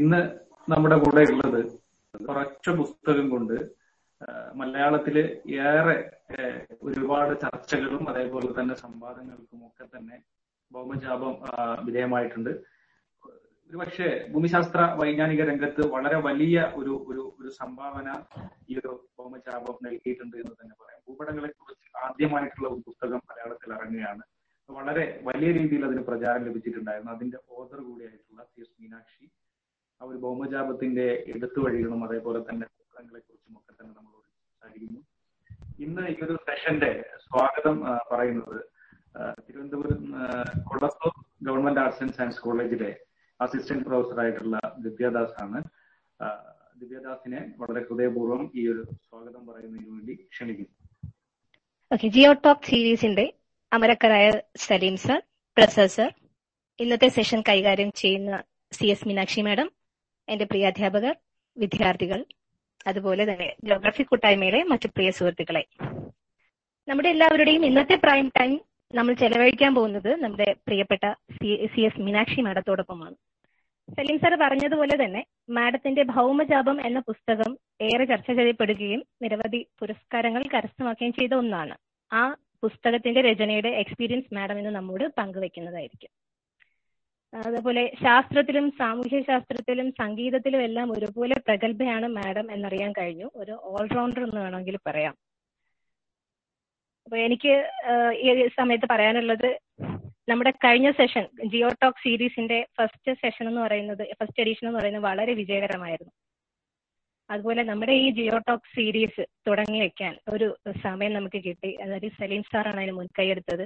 ഇന്ന് നമ്മുടെ കൂടെ ഉള്ളത് കുറച്ച് പുസ്തകം കൊണ്ട് മലയാളത്തില് ഏറെ ഒരുപാട് ചർച്ചകളും അതേപോലെ തന്നെ സംവാദങ്ങൾക്കും ഒക്കെ തന്നെ ഭൗമചാപം വിധേയമായിട്ടുണ്ട്. ഒരു പക്ഷേ ഭൂമിശാസ്ത്ര വൈജ്ഞാനിക രംഗത്ത് വളരെ വലിയ ഒരു ഒരു സംഭാവന ഈ ഒരു ഭൗമചാപം നൽകിയിട്ടുണ്ട് എന്ന് തന്നെ പറയാം. ഭൂപടങ്ങളെ കുറിച്ച് ആദ്യമായിട്ടുള്ള ഒരു പുസ്തകം മലയാളത്തിൽ ഇറങ്ങുകയാണ്. വളരെ വലിയ രീതിയിൽ അതിന് പ്രചാരം ലഭിച്ചിട്ടുണ്ടായിരുന്നു. അതിന്റെ ഓദർ കൂടിയായിട്ടുള്ള സി എസ് മീനാക്ഷി ആ ഒരു ഭൗമചാപത്തിന്റെ എടുത്തുവഴികളും അതേപോലെ തന്നെ ഭൂപടങ്ങളെ കുറിച്ചും ഒക്കെ തന്നെ നമ്മളോട് സംസാരിക്കുന്നു. ഇന്ന് ഈ ഒരു സെഷന്റെ സ്വാഗതം പറയുന്നത് Thiruvananthapuram Kolathur government arts and science കോളേജിലെ അസിസ്റ്റന്റ് പ്രൊഫസർ ആയിട്ടുള്ള ദിവ്യദാസ് ആണ്. ദിവ്യദാസിനെ വളരെ ഹൃദയപൂർവ്വം ഈ ഒരു സ്വാഗതം പറയുന്നതിന് വേണ്ടി ക്ഷണിക്കുന്നു. ഓക്കെ, ജിയോ ടോക്ക് സീരീസിന്റെ അമരക്കരായ സലീം സർ, പ്രൊഫസർ സർ, ഇന്നത്തെ സെഷൻ കൈകാര്യം ചെയ്യുന്ന സി എസ് മീനാക്ഷി മാഡം, എന്റെ പ്രിയ അധ്യാപകർ, വിദ്യാർത്ഥികൾ, അതുപോലെ തന്നെ ജോഗ്രഫി കൂട്ടായ്മയിലെ മറ്റു പ്രിയ സുഹൃത്തുക്കളെ, നമ്മുടെ എല്ലാവരുടെയും ഇന്നത്തെ പ്രൈം ടൈം നമ്മൾ ചെലവഴിക്കാൻ പോകുന്നത് നമ്മുടെ പ്രിയപ്പെട്ട സി എസ് മീനാക്ഷി മാഡത്തോടൊപ്പമാണ്. സലീം സാർ പറഞ്ഞതുപോലെ തന്നെ മാഡത്തിന്റെ ഭൗമചാപം എന്ന പുസ്തകം ഏറെ ചർച്ച ചെയ്യപ്പെടുകയും നിരവധി പുരസ്കാരങ്ങൾ കരസ്ഥമാക്കുകയും ചെയ്ത ഒന്നാണ്. ആ പുസ്തകത്തിന്റെ രചനയുടെ എക്സ്പീരിയൻസ് മാഡം ഇന്ന് നമ്മോട് പങ്കുവെക്കുന്നതായിരിക്കും. അതുപോലെ ശാസ്ത്രത്തിലും സാമൂഹ്യ ശാസ്ത്രത്തിലും സംഗീതത്തിലും എല്ലാം ഒരുപോലെ പ്രഗത്ഭയാണ് മാഡം എന്നറിയാൻ കഴിഞ്ഞു. ഒരു ഓൾറൗണ്ടർ എന്ന് വേണമെങ്കിൽ പറയാം. അപ്പൊ എനിക്ക് ഈ സമയത്ത് പറയാനുള്ളത്, നമ്മുടെ കഴിഞ്ഞ സെഷൻ ജിയോ ടോക്ക് സീരീസിന്റെ ഫസ്റ്റ് എഡിഷൻ എന്ന് പറയുന്നത് വളരെ വിജയകരമായിരുന്നു. അതുപോലെ നമ്മുടെ ഈ ജിയോ ടോക്ക് സീരീസ് തുടങ്ങി വെക്കാൻ ഒരു സമയം നമുക്ക് കിട്ടി. അതായത് സലീം സാറാണ് അതിന് മുൻകൈയെടുത്തത്.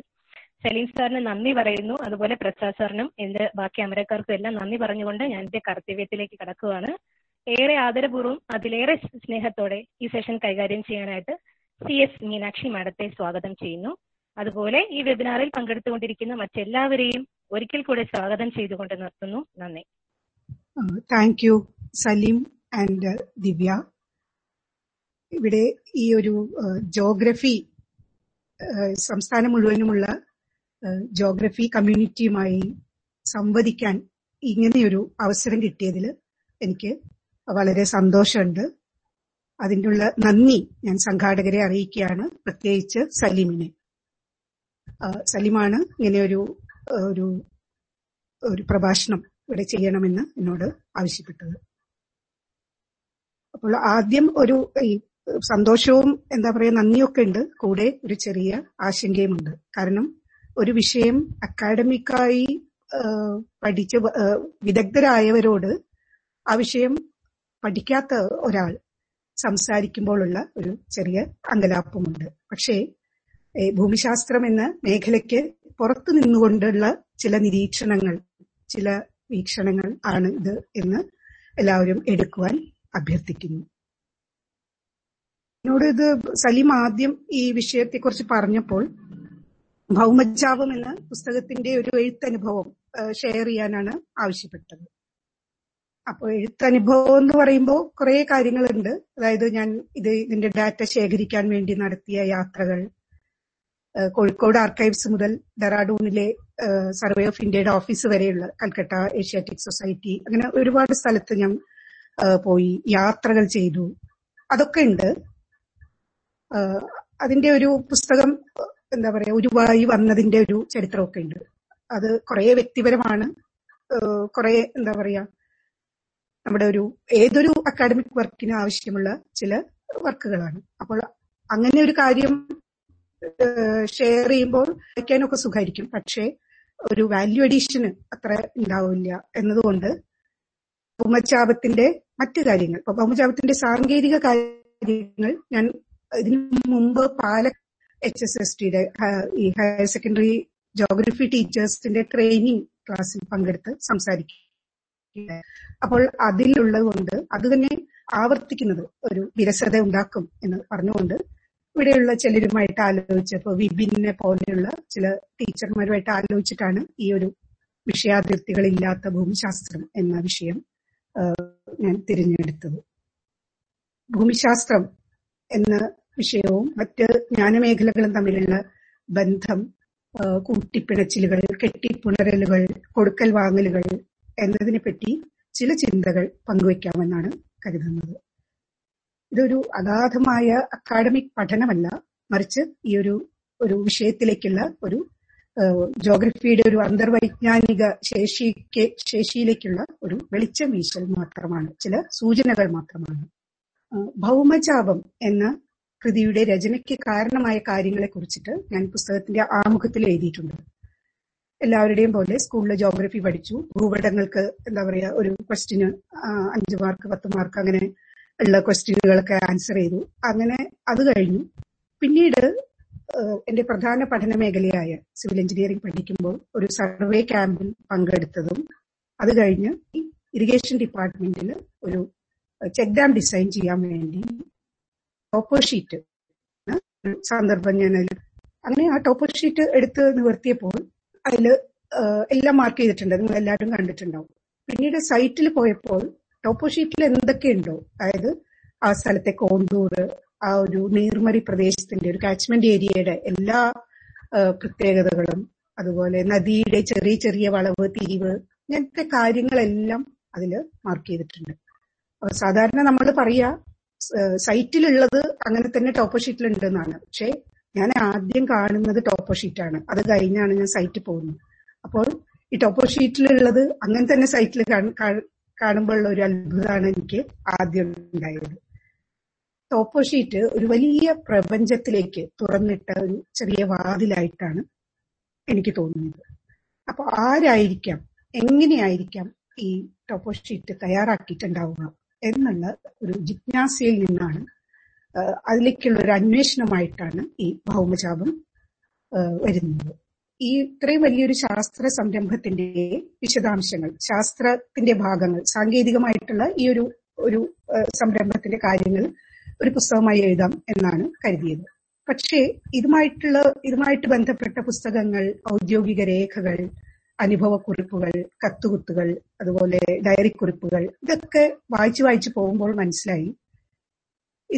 സലീം സാറിന് നന്ദി പറയുന്നു. അതുപോലെ പ്രസാദ് സാറിനും എന്റെ ബാക്കി അമരക്കാർക്കും എല്ലാം നന്ദി പറഞ്ഞുകൊണ്ട് ഞാൻ എന്റെ കർത്തവ്യത്തിലേക്ക് കടക്കുകയാണ്. ഏറെ ആദരപൂർവ്വം അതിലേറെ സ്നേഹത്തോടെ ഈ സെഷൻ കൈകാര്യം ചെയ്യാനായിട്ട് സി എസ് മീനാക്ഷി മാഡത്തെ സ്വാഗതം ചെയ്യുന്നു. അതുപോലെ ഈ വെബിനാറിൽ പങ്കെടുത്തുകൊണ്ടിരിക്കുന്ന മറ്റെല്ലാവരെയും ഒരിക്കൽ കൂടെ സ്വാഗതം ചെയ്തുകൊണ്ട് നിർത്തുന്നു. നന്ദി. Thank you Saleem and Divya. ഇവിടെ ഈ ഒരു ജോഗ്രഫി സംസ്ഥാനം മുഴുവനുമുള്ള ജോഗ്രഫി കമ്മ്യൂണിറ്റിയുമായി സംവദിക്കാൻ ഇങ്ങനെയൊരു അവസരം കിട്ടിയതിൽ എനിക്ക് വളരെ സന്തോഷമുണ്ട്. അതിനുള്ള നന്ദി ഞാൻ സംഘാടകരെ അറിയിക്കുകയാണ്, പ്രത്യേകിച്ച് സലീമിനെ. സലീമാണ് ഇങ്ങനെ ഒരു ഒരു പ്രഭാഷണം ഇവിടെ ചെയ്യണമെന്ന് എന്നോട് ആവശ്യപ്പെട്ടത്. അപ്പോൾ ആദ്യം ഒരു സന്തോഷവും എന്താ പറയുക നന്ദിയൊക്കെ ഉണ്ട്, കൂടെ ഒരു ചെറിയ ആശങ്കയുമുണ്ട്. കാരണം ഒരു വിഷയം അക്കാഡമിക്കായി പഠിച്ച വിദഗ്ധരായവരോട് ആ വിഷയം പഠിക്കാത്ത ഒരാൾ സംസാരിക്കുമ്പോഴുള്ള ഒരു ചെറിയ അങ്കലാപ്പമുണ്ട്. പക്ഷേ ഭൂമിശാസ്ത്രം എന്ന മേഖലയ്ക്ക് പുറത്തു നിന്നുകൊണ്ടുള്ള ചില നിരീക്ഷണങ്ങൾ, ചില വീക്ഷണങ്ങൾ ആണ് ഇത് എന്ന് എല്ലാവരും എടുക്കുവാൻ അഭ്യർത്ഥിക്കുന്നു. എന്നോട് ഇത് സലീം ആദ്യം ഈ വിഷയത്തെക്കുറിച്ച് പറഞ്ഞപ്പോൾ ഭൗമചാപം എന്ന പുസ്തകത്തിന്റെ ഒരു എഴുത്തനുഭവം ഷെയർ ചെയ്യാനാണ് ആവശ്യപ്പെട്ടത്. അപ്പോൾ എഴുത്തനുഭവം എന്ന് പറയുമ്പോൾ കുറെ കാര്യങ്ങളുണ്ട്. അതായത് ഞാൻ ഇതിന്റെ ഡാറ്റ ശേഖരിക്കാൻ വേണ്ടി നടത്തിയ യാത്രകൾ, കോഴിക്കോട് ആർക്കൈവ്സ് മുതൽ ഡെറാഡൂണിലെ സർവേ ഓഫ് ഇന്ത്യയുടെ ഓഫീസ് വരെയുള്ള, കൽക്കട്ട ഏഷ്യാറ്റിക് സൊസൈറ്റി, അങ്ങനെ ഒരുപാട് സ്ഥലത്ത് ഞാൻ പോയി യാത്രകൾ ചെയ്തു. അതൊക്കെ ഉണ്ട്. അതിന്റെ ഒരു പുസ്തകം എന്താ പറയാ ഉരുവായി വന്നതിന്റെ ഒരു ചരിത്രമൊക്കെ ഉണ്ട്. അത് കുറെ വ്യക്തിപരമാണ്, കുറെ എന്താ പറയാ നമ്മുടെ ഒരു ഏതൊരു അക്കാഡമിക് വർക്കിന് ആവശ്യമുള്ള ചില വർക്കുകളാണ്. അപ്പോൾ അങ്ങനെ ഒരു കാര്യം ഷെയർ ചെയ്യുമ്പോൾ വായിക്കാനൊക്കെ സുഖമായിരിക്കും, പക്ഷെ ഒരു വാല്യൂ അഡീഷന് അത്ര ഉണ്ടാവില്ല എന്നതുകൊണ്ട് ഭൗമചാപത്തിന്റെ മറ്റു കാര്യങ്ങൾ, ഇപ്പൊ ഭൗമചാപത്തിന്റെ സാങ്കേതിക കാര്യങ്ങൾ ഞാൻ ഇതിനു മുമ്പ് HSSTയുടെ ഈ ഹയർ സെക്കൻഡറി ജോഗ്രഫി ടീച്ചേഴ്സിന്റെ ട്രെയിനിങ് ക്ലാസ്സിൽ പങ്കെടുത്ത് സംസാരിക്കുക. അപ്പോൾ അതിലുള്ളത് കൊണ്ട് അത് തന്നെ ആവർത്തിക്കുന്നത് ഒരു വിരസത ഉണ്ടാക്കും എന്ന് പറഞ്ഞുകൊണ്ട് ഇവിടെയുള്ള ചിലരുമായിട്ട് ആലോചിച്ചപ്പോൾ വിപിനെ പോലെയുള്ള ചില ടീച്ചർമാരുമായിട്ട് ആലോചിച്ചിട്ടാണ് ഈ ഒരു വിഷയാതിർത്തികളില്ലാത്ത ഭൂമിശാസ്ത്രം എന്ന വിഷയം ഞാൻ തിരഞ്ഞെടുത്തത്. ഭൂമിശാസ്ത്രം എന്ന വിഷയവും മറ്റ് ജ്ഞാനമേഖലകളും തമ്മിലുള്ള ബന്ധം, കൂട്ടിപ്പിണച്ചിലുകൾ, കെട്ടിപ്പുണരലുകൾ, കൊടുക്കൽ വാങ്ങലുകൾ എന്നതിനെപ്പറ്റി ചില ചിന്തകൾ പങ്കുവയ്ക്കാമെന്നാണ് കരുതുന്നത്. ഇതൊരു അഗാധമായ അക്കാഡമിക് പഠനമല്ല, മറിച്ച് ഈ ഒരു വിഷയത്തിലേക്കുള്ള ഒരു ജോഗ്രഫിയുടെ ഒരു അന്തർവൈജ്ഞാനിക ശേഷിയിലേക്കുള്ള ഒരു വെളിച്ചം വീശൽ മാത്രമാണ്, ചില സൂചനകൾ മാത്രമാണ്. ഭൗമചാപം എന്ന കൃതിയുടെ രചനയ്ക്ക് കാരണമായ കാര്യങ്ങളെ കുറിച്ചിട്ട് ഞാൻ പുസ്തകത്തിന്റെ ആമുഖത്തിൽ എഴുതിയിട്ടുണ്ട്. എല്ലാവരുടെയും പോലെ സ്കൂളിലെ ജോഗ്രഫി പഠിച്ചു, ഭൂപടങ്ങൾക്ക് എന്താ പറയാ ഒരു ക്വസ്റ്റ്യന് 5 മാർക്ക് 10 മാർക്ക് അങ്ങനെ ഉള്ള ക്വസ്റ്റ്യനുകളൊക്കെ ആൻസർ ചെയ്തു. അങ്ങനെ അത് കഴിഞ്ഞു. പിന്നീട് എന്റെ പ്രധാന പഠന മേഖലയായ സിവിൽ എഞ്ചിനീയറിംഗ് പഠിക്കുമ്പോൾ ഒരു സർവേ ക്യാമ്പിൽ പങ്കെടുത്തതും അത് കഴിഞ്ഞ് ഇറിഗേഷൻ ഡിപ്പാർട്ട്മെന്റിൽ ഒരു ചെക്ക് ഡാം ഡിസൈൻ ചെയ്യാൻ വേണ്ടി ടോപ്പോ ഷീറ്റ് സന്ദർഭം ഞാൻ അങ്ങനെ ആ ടോപ്പോ ഷീറ്റ് എടുത്ത് നിവർത്തിയപ്പോൾ അതിൽ എല്ലാം മാർക്ക് ചെയ്തിട്ടുണ്ട്, നിങ്ങൾ എല്ലാവരും കണ്ടിട്ടുണ്ടാവും. പിന്നീട് സൈറ്റിൽ പോയപ്പോൾ ടോപ്പോ ഷീറ്റിൽ എന്തൊക്കെയുണ്ടോ, അതായത് ആ സ്ഥലത്തെ കോണ്ടൂർ, ആ ഒരു നീർമറി പ്രദേശത്തിന്റെ ഒരു കാച്ച്മെന്റ് ഏരിയയുടെ എല്ലാ പ്രത്യേകതകളും, അതുപോലെ നദിയുടെ ചെറിയ ചെറിയ വളവ് തിരിവ്, ഇങ്ങനത്തെ കാര്യങ്ങളെല്ലാം അതിൽ മാർക്ക് ചെയ്തിട്ടുണ്ട്. സാധാരണ നമ്മൾ പറയാ സൈറ്റിലുള്ളത് അങ്ങനെ തന്നെ ടോപ്പോ ഷീറ്റിലുണ്ടെന്നാണ്, പക്ഷെ ഞാൻ ആദ്യം കാണുന്നത് ടോപ്പോ ഷീറ്റാണ്, അത് കഴിഞ്ഞാണ് ഞാൻ സൈറ്റിൽ പോകുന്നത്. അപ്പോൾ ഈ ടോപ്പോ ഷീറ്റിലുള്ളത് അങ്ങനെ തന്നെ സൈറ്റിൽ കാണുമ്പോഴുള്ള ഒരു അത്ഭുതമാണ് എനിക്ക് ആദ്യം ഉണ്ടായത്. ടോപ്പോ ഷീറ്റ് ഒരു വലിയ പ്രപഞ്ചത്തിലേക്ക് തുറന്നിട്ട ഒരു ചെറിയ വാതിലായിട്ടാണ് എനിക്ക് തോന്നുന്നത്. അപ്പൊ ആരായിരിക്കാം, എങ്ങനെയായിരിക്കാം ഈ ടോപ്പോ ഷീറ്റ് തയ്യാറാക്കിയിട്ടുണ്ടാവുക എന്നുള്ള ഒരു ജിജ്ഞാസയിൽ നിന്നാണ്, അതിലേക്കുള്ള ഒരു അന്വേഷണമായിട്ടാണ് ഈ ഭൗമചാപം വരുന്നത്. ഈ ഇത്രയും വലിയൊരു ശാസ്ത്ര സംരംഭത്തിന്റെ വിശദാംശങ്ങൾ, ശാസ്ത്രത്തിന്റെ ഭാഗങ്ങൾ, സാങ്കേതികമായിട്ടുള്ള ഈ ഒരു സംരംഭത്തിന്റെ കാര്യങ്ങൾ ഒരു പുസ്തകമായി എഴുതാം എന്നാണ് കരുതിയത്. പക്ഷേ ഇതുമായിട്ട് ബന്ധപ്പെട്ട പുസ്തകങ്ങൾ, ഔദ്യോഗിക രേഖകൾ, അനുഭവക്കുറിപ്പുകൾ, കത്തുകുത്തുകൾ, അതുപോലെ ഡയറിക്കുറിപ്പുകൾ, ഇതൊക്കെ വായിച്ചു പോകുമ്പോൾ മനസ്സിലായി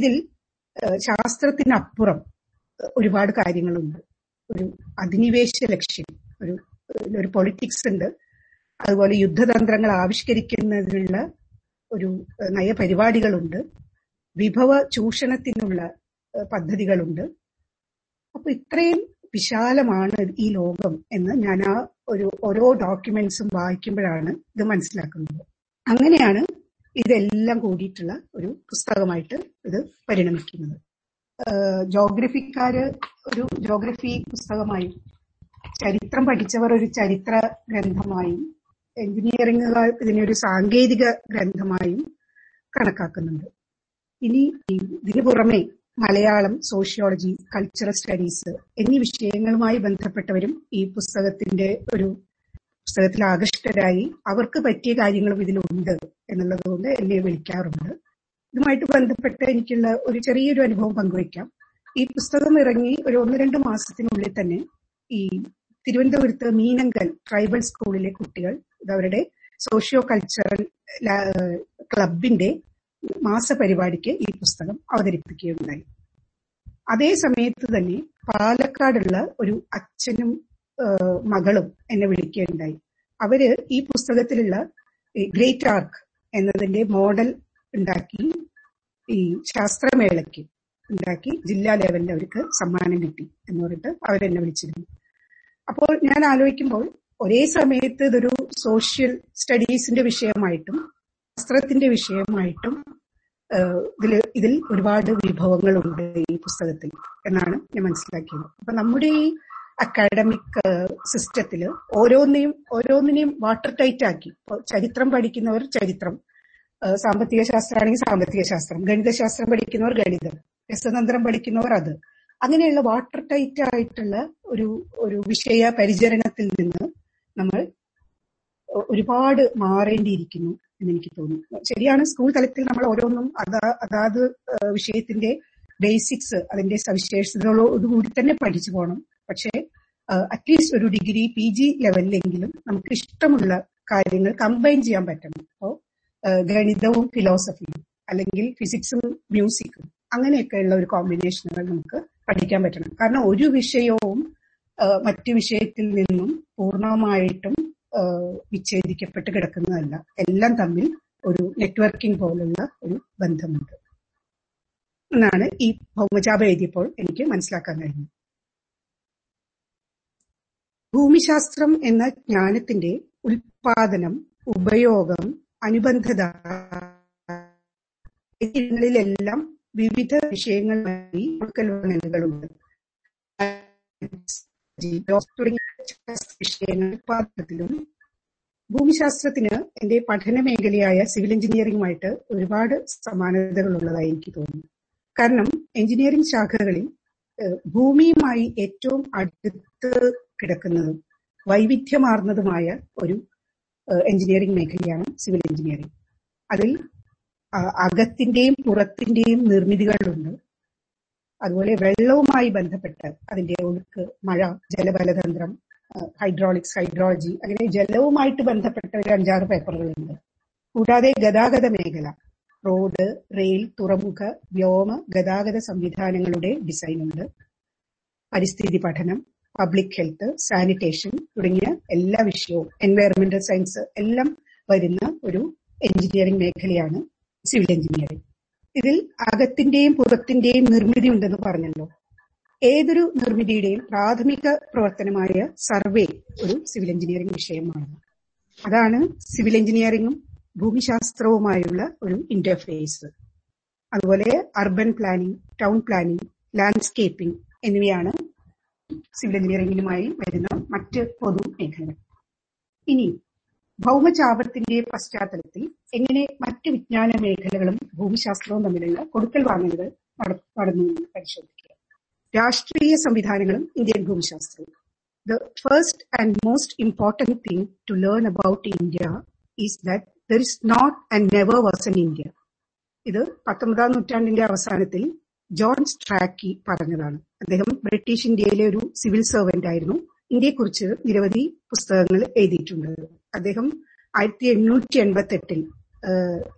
ഇതിൽ ശാസ്ത്രത്തിനപ്പുറം ഒരുപാട് കാര്യങ്ങളുണ്ട്. ഒരു അധിനിവേശ ലക്ഷ്യം, ഒരു പൊളിറ്റിക്സ് ഉണ്ട്, അതുപോലെ യുദ്ധതന്ത്രങ്ങൾ ആവിഷ്കരിക്കുന്നതിനുള്ള ഒരു നയപരിപാടികളുണ്ട്, വിഭവ ചൂഷണത്തിനുള്ള പദ്ധതികളുണ്ട്. അപ്പൊ ഇത്രയും വിശാലമാണ് ഈ ലോകം എന്ന് ഞാൻ ആ ഓരോ ഡോക്യുമെന്റ്സും വായിക്കുമ്പോഴാണ് ഇത് മനസ്സിലാക്കുന്നത്. അങ്ങനെയാണ് ഇതെല്ലാം കൂടിയിട്ടുള്ള ഒരു പുസ്തകമായിട്ട് ഇത് പരിണമിക്കുന്നത്. ജോഗ്രഫിക്കാര് ഒരു ജോഗ്രഫി പുസ്തകമായും ചരിത്രം പഠിച്ചവർ ഒരു ചരിത്ര ഗ്രന്ഥമായും എഞ്ചിനീയറിംഗുകാർ ഇതിനൊരു സാങ്കേതിക ഗ്രന്ഥമായും കണക്കാക്കുന്നുണ്ട്. ഇനി ഇതിനു പുറമെ മലയാളം, സോഷ്യോളജി, കൾച്ചറൽ സ്റ്റഡീസ് എന്നീ വിഷയങ്ങളുമായി ബന്ധപ്പെട്ടവരും ഈ പുസ്തകത്തിൽ ആകൃഷ്ടരായി അവർക്ക് പറ്റിയ കാര്യങ്ങളും ഇതിലുണ്ട് എന്നുള്ളത് കൊണ്ട് എന്നെ വിളിക്കാറുണ്ട്. ഇതുമായിട്ട് ബന്ധപ്പെട്ട് എനിക്കുള്ള ഒരു ചെറിയൊരു അനുഭവം പങ്കുവയ്ക്കാം. ഈ പുസ്തകം ഇറങ്ങി ഒരു 1-2 മാസത്തിനുള്ളിൽ തന്നെ ഈ തിരുവനന്തപുരത്ത് മീനങ്കൽ ട്രൈബൽ സ്കൂളിലെ കുട്ടികൾ അവരുടെ സോഷ്യോ കൾച്ചറൽ ക്ലബിന്റെ മാസപരിപാടിക്ക് ഈ പുസ്തകം അവതരിപ്പിക്കുകയുണ്ടായി. അതേ സമയത്ത് തന്നെ പാലക്കാടുള്ള ഒരു അച്ഛനും മകളും എന്നെ വിളിക്കുകയുണ്ടായി. അവര് ഈ പുസ്തകത്തിലുള്ള ഗ്രേറ്റ് ആർക്ക് എന്നതിന്റെ മോഡൽ ഉണ്ടാക്കി ഈ ശാസ്ത്രമേളയ്ക്ക് ഉണ്ടാക്കി ജില്ലാ ലെവലിൽ അവർക്ക് സമ്മാനം കിട്ടി എന്ന് പറഞ്ഞിട്ട് അവരെന്നെ വിളിച്ചിരുന്നു. അപ്പോൾ ഞാൻ ആലോചിക്കുമ്പോൾ ഒരേ സമയത്ത് ഇതൊരു സോഷ്യൽ സ്റ്റഡീസിന്റെ വിഷയമായിട്ടും ശാസ്ത്രത്തിന്റെ വിഷയമായിട്ടും ഇതിൽ ഒരുപാട് വിഭവങ്ങളുണ്ട് ഈ പുസ്തകത്തിൽ എന്നാണ് ഞാൻ മനസ്സിലാക്കിയത്. അപ്പൊ നമ്മുടെ ഈ അക്കാഡമിക് സിസ്റ്റത്തില് ഓരോന്നിനെയും വാട്ടർ ടൈറ്റ് ആക്കി, ചരിത്രം പഠിക്കുന്നവർ ചരിത്രം, സാമ്പത്തിക ശാസ്ത്രമാണെങ്കിൽ സാമ്പത്തിക ശാസ്ത്രം, ഗണിതശാസ്ത്രം പഠിക്കുന്നവർ ഗണിതം, രസതന്ത്രം പഠിക്കുന്നവർ അത്, അങ്ങനെയുള്ള വാട്ടർ ടൈറ്റ് ആയിട്ടുള്ള ഒരു വിഷയ പരിചരണത്തിൽ നിന്ന് നമ്മൾ ഒരുപാട് മാറേണ്ടിയിരിക്കുന്നു എന്നെനിക്ക് തോന്നുന്നു. ശരിയാണ്, സ്കൂൾ തലത്തിൽ നമ്മൾ ഓരോന്നും അതാത് വിഷയത്തിന്റെ ബേസിക്സ്, അതിന്റെ സവിശേഷതകളോടുകൂടി തന്നെ പഠിച്ചു പോകണം. പക്ഷേ അറ്റ്ലീസ്റ്റ് ഒരു ഡിഗ്രി PG ലെവലിലെങ്കിലും നമുക്ക് ഇഷ്ടമുള്ള കാര്യങ്ങൾ കമ്പൈൻ ചെയ്യാൻ പറ്റണം. അപ്പോൾ ഗണിതവും ഫിലോസഫിയും, അല്ലെങ്കിൽ ഫിസിക്സും മ്യൂസിക്കും, അങ്ങനെയൊക്കെയുള്ള ഒരു കോമ്പിനേഷനുകൾ നമുക്ക് പഠിക്കാൻ പറ്റണം. കാരണം ഒരു വിഷയവും മറ്റു വിഷയത്തിൽ നിന്നും പൂർണ്ണമായിട്ടും വിച്ഛേദിക്കപ്പെട്ട് കിടക്കുന്നതല്ല. എല്ലാം തമ്മിൽ ഒരു നെറ്റ്വർക്കിംഗ് പോലുള്ള ഒരു ബന്ധമുണ്ട് എന്നാണ് ഈ ഭൗമചാപം എഴുതിയപ്പോൾ എനിക്ക് മനസ്സിലാക്കാൻ കഴിഞ്ഞത്. ഭൂമിശാസ്ത്രം എന്ന ജ്ഞാനത്തിന്റെ ഉൽപാദനം, ഉപയോഗം, അനുബന്ധത എന്നിവയിലെല്ലാം വിവിധ വിഷയങ്ങളുമായി ഉൾക്കൊള്ളുന്നുണ്ട്. വിഷയങ്ങൾ ഉൽപാദനത്തിലും ഭൂമിശാസ്ത്രത്തിന് എന്റെ പഠന മേഖലയായ സിവിൽ എഞ്ചിനീയറിംഗുമായിട്ട് ഒരുപാട് സമാനതകൾ ഉള്ളതായി എനിക്ക് തോന്നുന്നു. കാരണം എഞ്ചിനീയറിംഗ് ശാഖകളിൽ ഭൂമിയുമായി ഏറ്റവും അടുത്ത് കിടക്കുന്നതും വൈവിധ്യമാർന്നതുമായ ഒരു എഞ്ചിനീയറിംഗ് മേഖലയാണ് സിവിൽ എഞ്ചിനീയറിംഗ്. അതിൽ അകത്തിന്റെയും പുറത്തിന്റെയും നിർമ്മിതികളുണ്ട്. അതുപോലെ വെള്ളവുമായി ബന്ധപ്പെട്ട് അതിന്റെ ഒഴുക്ക്, മഴ, ജലബലതന്ത്രം, ഹൈഡ്രോളിക്സ്, ഹൈഡ്രോളജി, അങ്ങനെ ജലവുമായിട്ട് ബന്ധപ്പെട്ട ഒരു 5-6 പേപ്പറുകളുണ്ട്. കൂടാതെ ഗതാഗത മേഖല, റോഡ്, റെയിൽ, തുറമുഖ, വ്യോമ ഗതാഗത സംവിധാനങ്ങളുടെ ഡിസൈനുണ്ട്. പരിസ്ഥിതി പഠനം, പബ്ലിക് ഹെൽത്ത്, സാനിറ്റേഷൻ തുടങ്ങിയ എല്ലാ വിഷയവും, എൻവയറമെന്റൽ സയൻസ് എല്ലാം വരുന്ന ഒരു എഞ്ചിനീയറിംഗ് മേഖലയാണ് സിവിൽ എഞ്ചിനീയറിംഗ്. ഇതിൽ അകത്തിന്റെയും പുറത്തിന്റെയും നിർമ്മിതി ഉണ്ടെന്ന് പറഞ്ഞല്ലോ. ഏതൊരു നിർമ്മിതിയുടെയും പ്രാഥമിക പ്രവർത്തനമായ സർവേ ഒരു സിവിൽ എഞ്ചിനീയറിംഗ് വിഷയമാണ്. അതാണ് സിവിൽ എഞ്ചിനീയറിംഗും ഭൂമിശാസ്ത്രവുമായുള്ള ഒരു ഇന്റർഫേസ്. അതുപോലെ urban planning, town planning, landscaping എന്നിവയാണ് സിവിൽ എഞ്ചിനീയറിംഗിലുമായി വരുന്ന മറ്റ് പൊതു മേഖലകൾ. ഇനി ഭൗമചാപത്തിന്റെ പശ്ചാത്തലത്തിൽ എങ്ങനെ മറ്റ് വിജ്ഞാന മേഖലകളും ഭൂമിശാസ്ത്രവും തമ്മിലുള്ള കൊടുക്കൽ വാങ്ങലുകൾ നടന്നു എന്ന് പരിശോധിക്കുക. രാഷ്ട്രീയ സംവിധാനങ്ങളും ഇന്ത്യൻ ഭൂമിശാസ്ത്രവും. The first and most important thing to learn about India is that there is not and never was an India. ഇത് 19ാം നൂറ്റാണ്ടിന്റെ അവസാനത്തിൽ ജോൺ ട്രാക്കി പറഞ്ഞതാണ്. അദ്ദേഹം ബ്രിട്ടീഷ് ഇന്ത്യയിലെ ഒരു സിവിൽ സർവന്റ് ആയിരുന്നു. ഇന്ത്യയെക്കുറിച്ച് നിരവധി പുസ്തകങ്ങൾ എഴുതിയിട്ടുണ്ട്. അദ്ദേഹം 1888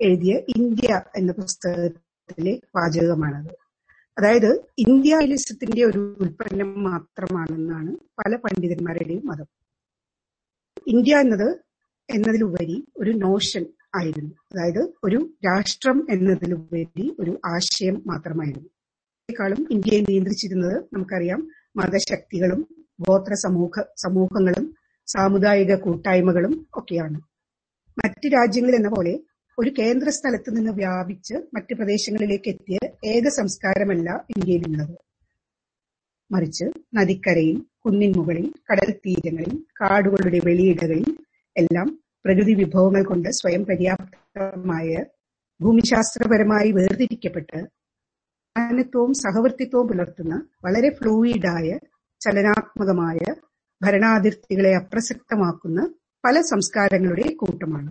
എഴുതിയ ഇന്ത്യ എന്ന പുസ്തകത്തിലെ വാചകമാണത്. അതായത് ഇന്ത്യയിലിസത്തിന്റെ ഒരു ഉൽപ്പന്നം മാത്രമാണെന്നാണ് പല പണ്ഡിതന്മാരുടെയും മതം. ഇന്ത്യ എന്നതിലുപരി ഒരു നോഷൻ ആയിരുന്നു. അതായത് ഒരു രാഷ്ട്രം എന്നതിലുപരി ഒരു ആശയം മാത്രമായിരുന്നു. ക്കാളും ഇന്ത്യയെ നിയന്ത്രിച്ചിരുന്നത് നമുക്കറിയാം മതശക്തികളും ഗോത്ര സമൂഹങ്ങളും സാമുദായിക കൂട്ടായ്മകളും ഒക്കെയാണ്. മറ്റ് രാജ്യങ്ങളിൽ എന്ന പോലെ ഒരു കേന്ദ്ര സ്ഥലത്ത് നിന്ന് വ്യാപിച്ച് മറ്റ് പ്രദേശങ്ങളിലേക്ക് എത്തിയ ഏക സംസ്കാരമല്ല ഇന്ത്യയിലുള്ളത്. മറിച്ച് നദിക്കരയിൽ, കുന്നിൻ മുകളിൽ, കടൽ തീരങ്ങളിൽ, കാടുകളുടെ വെളിയിടകളിൽ എല്ലാം പ്രകൃതി വിഭവങ്ങൾ കൊണ്ട് സ്വയം പര്യാപ്തമായ, ഭൂമിശാസ്ത്രപരമായി വേർതിരിക്കപ്പെട്ട് ത്വവും സഹവർത്തിത്വവും പുലർത്തുന്ന വളരെ ഫ്ലൂയിഡായ, ചലനാത്മകമായ, ഭരണാതിർത്തികളെ അപ്രസക്തമാക്കുന്ന പല സംസ്കാരങ്ങളുടെ കൂട്ടമാണ്.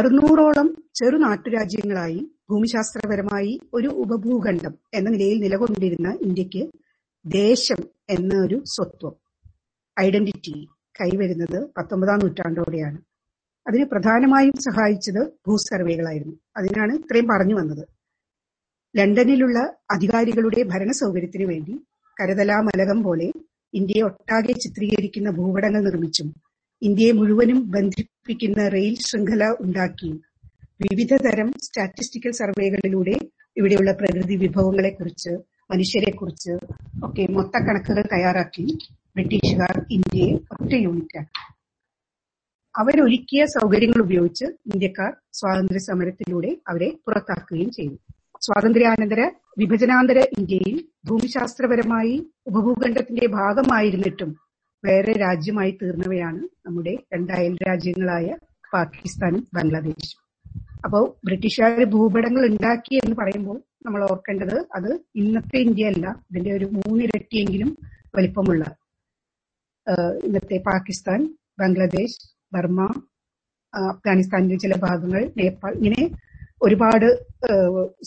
600ഓളം ചെറു നാട്ടുരാജ്യങ്ങളായി ഭൂമിശാസ്ത്രപരമായി ഒരു ഉപഭൂഖണ്ഡം എന്ന നിലയിൽ നിലകൊണ്ടിരുന്ന ഇന്ത്യക്ക് ദേശം എന്ന ഒരു സ്വത്വം, ഐഡന്റിറ്റി കൈവരുന്നത് 19ാം നൂറ്റാണ്ടോടെയാണ്. അതിന് പ്രധാനമായും സഹായിച്ചത് ഭൂസർവേകളായിരുന്നു. അതിനാണ് ഇത്രയും പറഞ്ഞു വന്നത്. ലണ്ടനിലുള്ള അധികാരികളുടെ ഭരണ സൗകര്യത്തിനു വേണ്ടി കരതലാമലകം പോലെ ഇന്ത്യയെ ഒട്ടാകെ ചിത്രീകരിക്കുന്ന ഭൂപടങ്ങൾ നിർമ്മിച്ചും ഇന്ത്യയെ മുഴുവനും ബന്ധിപ്പിക്കുന്ന റെയിൽ ശൃംഖല ഉണ്ടാക്കിയും വിവിധ തരം സ്റ്റാറ്റിസ്റ്റിക്കൽ സർവേകളിലൂടെ ഇവിടെയുള്ള പ്രകൃതി വിഭവങ്ങളെക്കുറിച്ച്, മനുഷ്യരെക്കുറിച്ച് ഒക്കെ മൊത്തക്കണക്കുകൾ തയ്യാറാക്കി ബ്രിട്ടീഷുകാർ ഇന്ത്യയെ ഒറ്റ യൂണിറ്റാക്കി. അവരൊരുക്കിയ സൗകര്യങ്ങൾ ഉപയോഗിച്ച് ഇന്ത്യക്കാർ സ്വാതന്ത്ര്യ സമരത്തിലൂടെ അവരെ പുറത്താക്കുകയും ചെയ്തു. സ്വാതന്ത്ര്യാനന്തര വിഭജനാന്തര ഇന്ത്യയിൽ ഭൂമിശാസ്ത്രപരമായി ഉപഭൂഖണ്ഡത്തിന്റെ ഭാഗമായിരുന്നിട്ടും വേറെ രാജ്യമായി തീർന്നവയാണ് നമ്മുടെ രണ്ടയൽ രാജ്യങ്ങളായ പാകിസ്ഥാനും ബംഗ്ലാദേശും. അപ്പോൾ ബ്രിട്ടീഷുകാർ ഭൂപടങ്ങൾ ഉണ്ടാക്കി എന്ന് പറയുമ്പോൾ നമ്മൾ ഓർക്കേണ്ടത് അത് ഇന്നത്തെ ഇന്ത്യ അല്ല, ഇതിന്റെ ഒരു 3 ഇരട്ടിയെങ്കിലും വലിപ്പമുള്ള ഇന്നത്തെ പാകിസ്ഥാൻ, ബംഗ്ലാദേശ്, ബർമ്മ, അഫ്ഗാനിസ്ഥാനിലെ ചില ഭാഗങ്ങൾ, നേപ്പാൾ, ഇങ്ങനെ ഒരുപാട്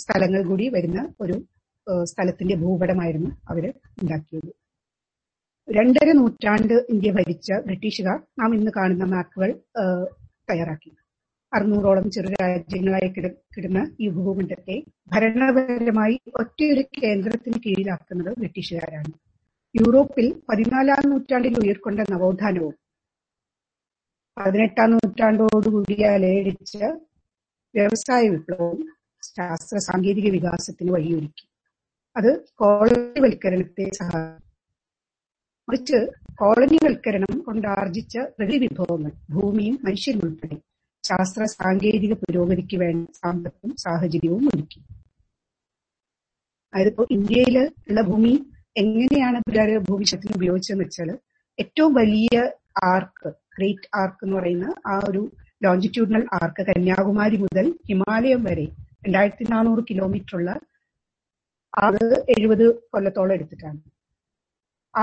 സ്ഥലങ്ങൾ കൂടി വരുന്ന ഒരു സ്ഥലത്തിന്റെ ഭൂപടമായിരുന്നു അവര് ഉണ്ടാക്കിയത്. 2.5 നൂറ്റാണ്ട് ഇന്ത്യ ഭരിച്ച ബ്രിട്ടീഷുകാർ നാം ഇന്ന് കാണുന്ന മാപ്പുകൾ തയ്യാറാക്കി. 600ഓളം ചെറു രാജ്യങ്ങളായി കിടന്ന ഈ ഭൂഖണ്ഡത്തെ ഭരണപരമായി ഒറ്റയൊരു കേന്ദ്രത്തിന് കീഴിലാക്കുന്നത് ബ്രിട്ടീഷുകാരാണ്. യൂറോപ്പിൽ 14ാം നൂറ്റാണ്ടിൽ ഉയർക്കൊണ്ട നവോത്ഥാനവും പതിനെട്ടാം നൂറ്റാണ്ടോടുകൂടി ലയിച്ച വ്യവസായ വിപ്ലവവും ശാസ്ത്ര സാങ്കേതിക വികാസത്തിന് വഴിയൊരുക്കി. അത് കോളനിവൽക്കരണത്തെ സഹായിച്ചു. മറിച്ച് കോളനിവൽക്കരണം കൊണ്ട് ആർജിച്ച പ്രതിവിഭവങ്ങൾ, ഭൂമിയും മനുഷ്യരും ഉൾപ്പെടെ ശാസ്ത്ര സാങ്കേതിക പുരോഗതിക്ക് വേണ്ട സാമ്പത്തും സാഹചര്യവും ഒരുക്കി. അതിപ്പോ ഇന്ത്യയില് ഉള്ള ഭൂമി എങ്ങനെയാണ് ഭൂമിശാസ്ത്രത്തിന് ഉപയോഗിച്ചതെന്ന് വെച്ചാൽ, ഏറ്റവും വലിയ ആർക്ക്, ഗ്രേറ്റ് ആർക്ക് എന്ന് പറയുന്ന ആ ഒരു ലോഞ്ചിറ്റ്യൂഡിനൽ ആർക്ക് കന്യാകുമാരി മുതൽ ഹിമാലയം വരെ 2400 കിലോമീറ്റർ ഉള്ള അത് 70 കൊല്ലത്തോളം എടുത്തിട്ടാണ്.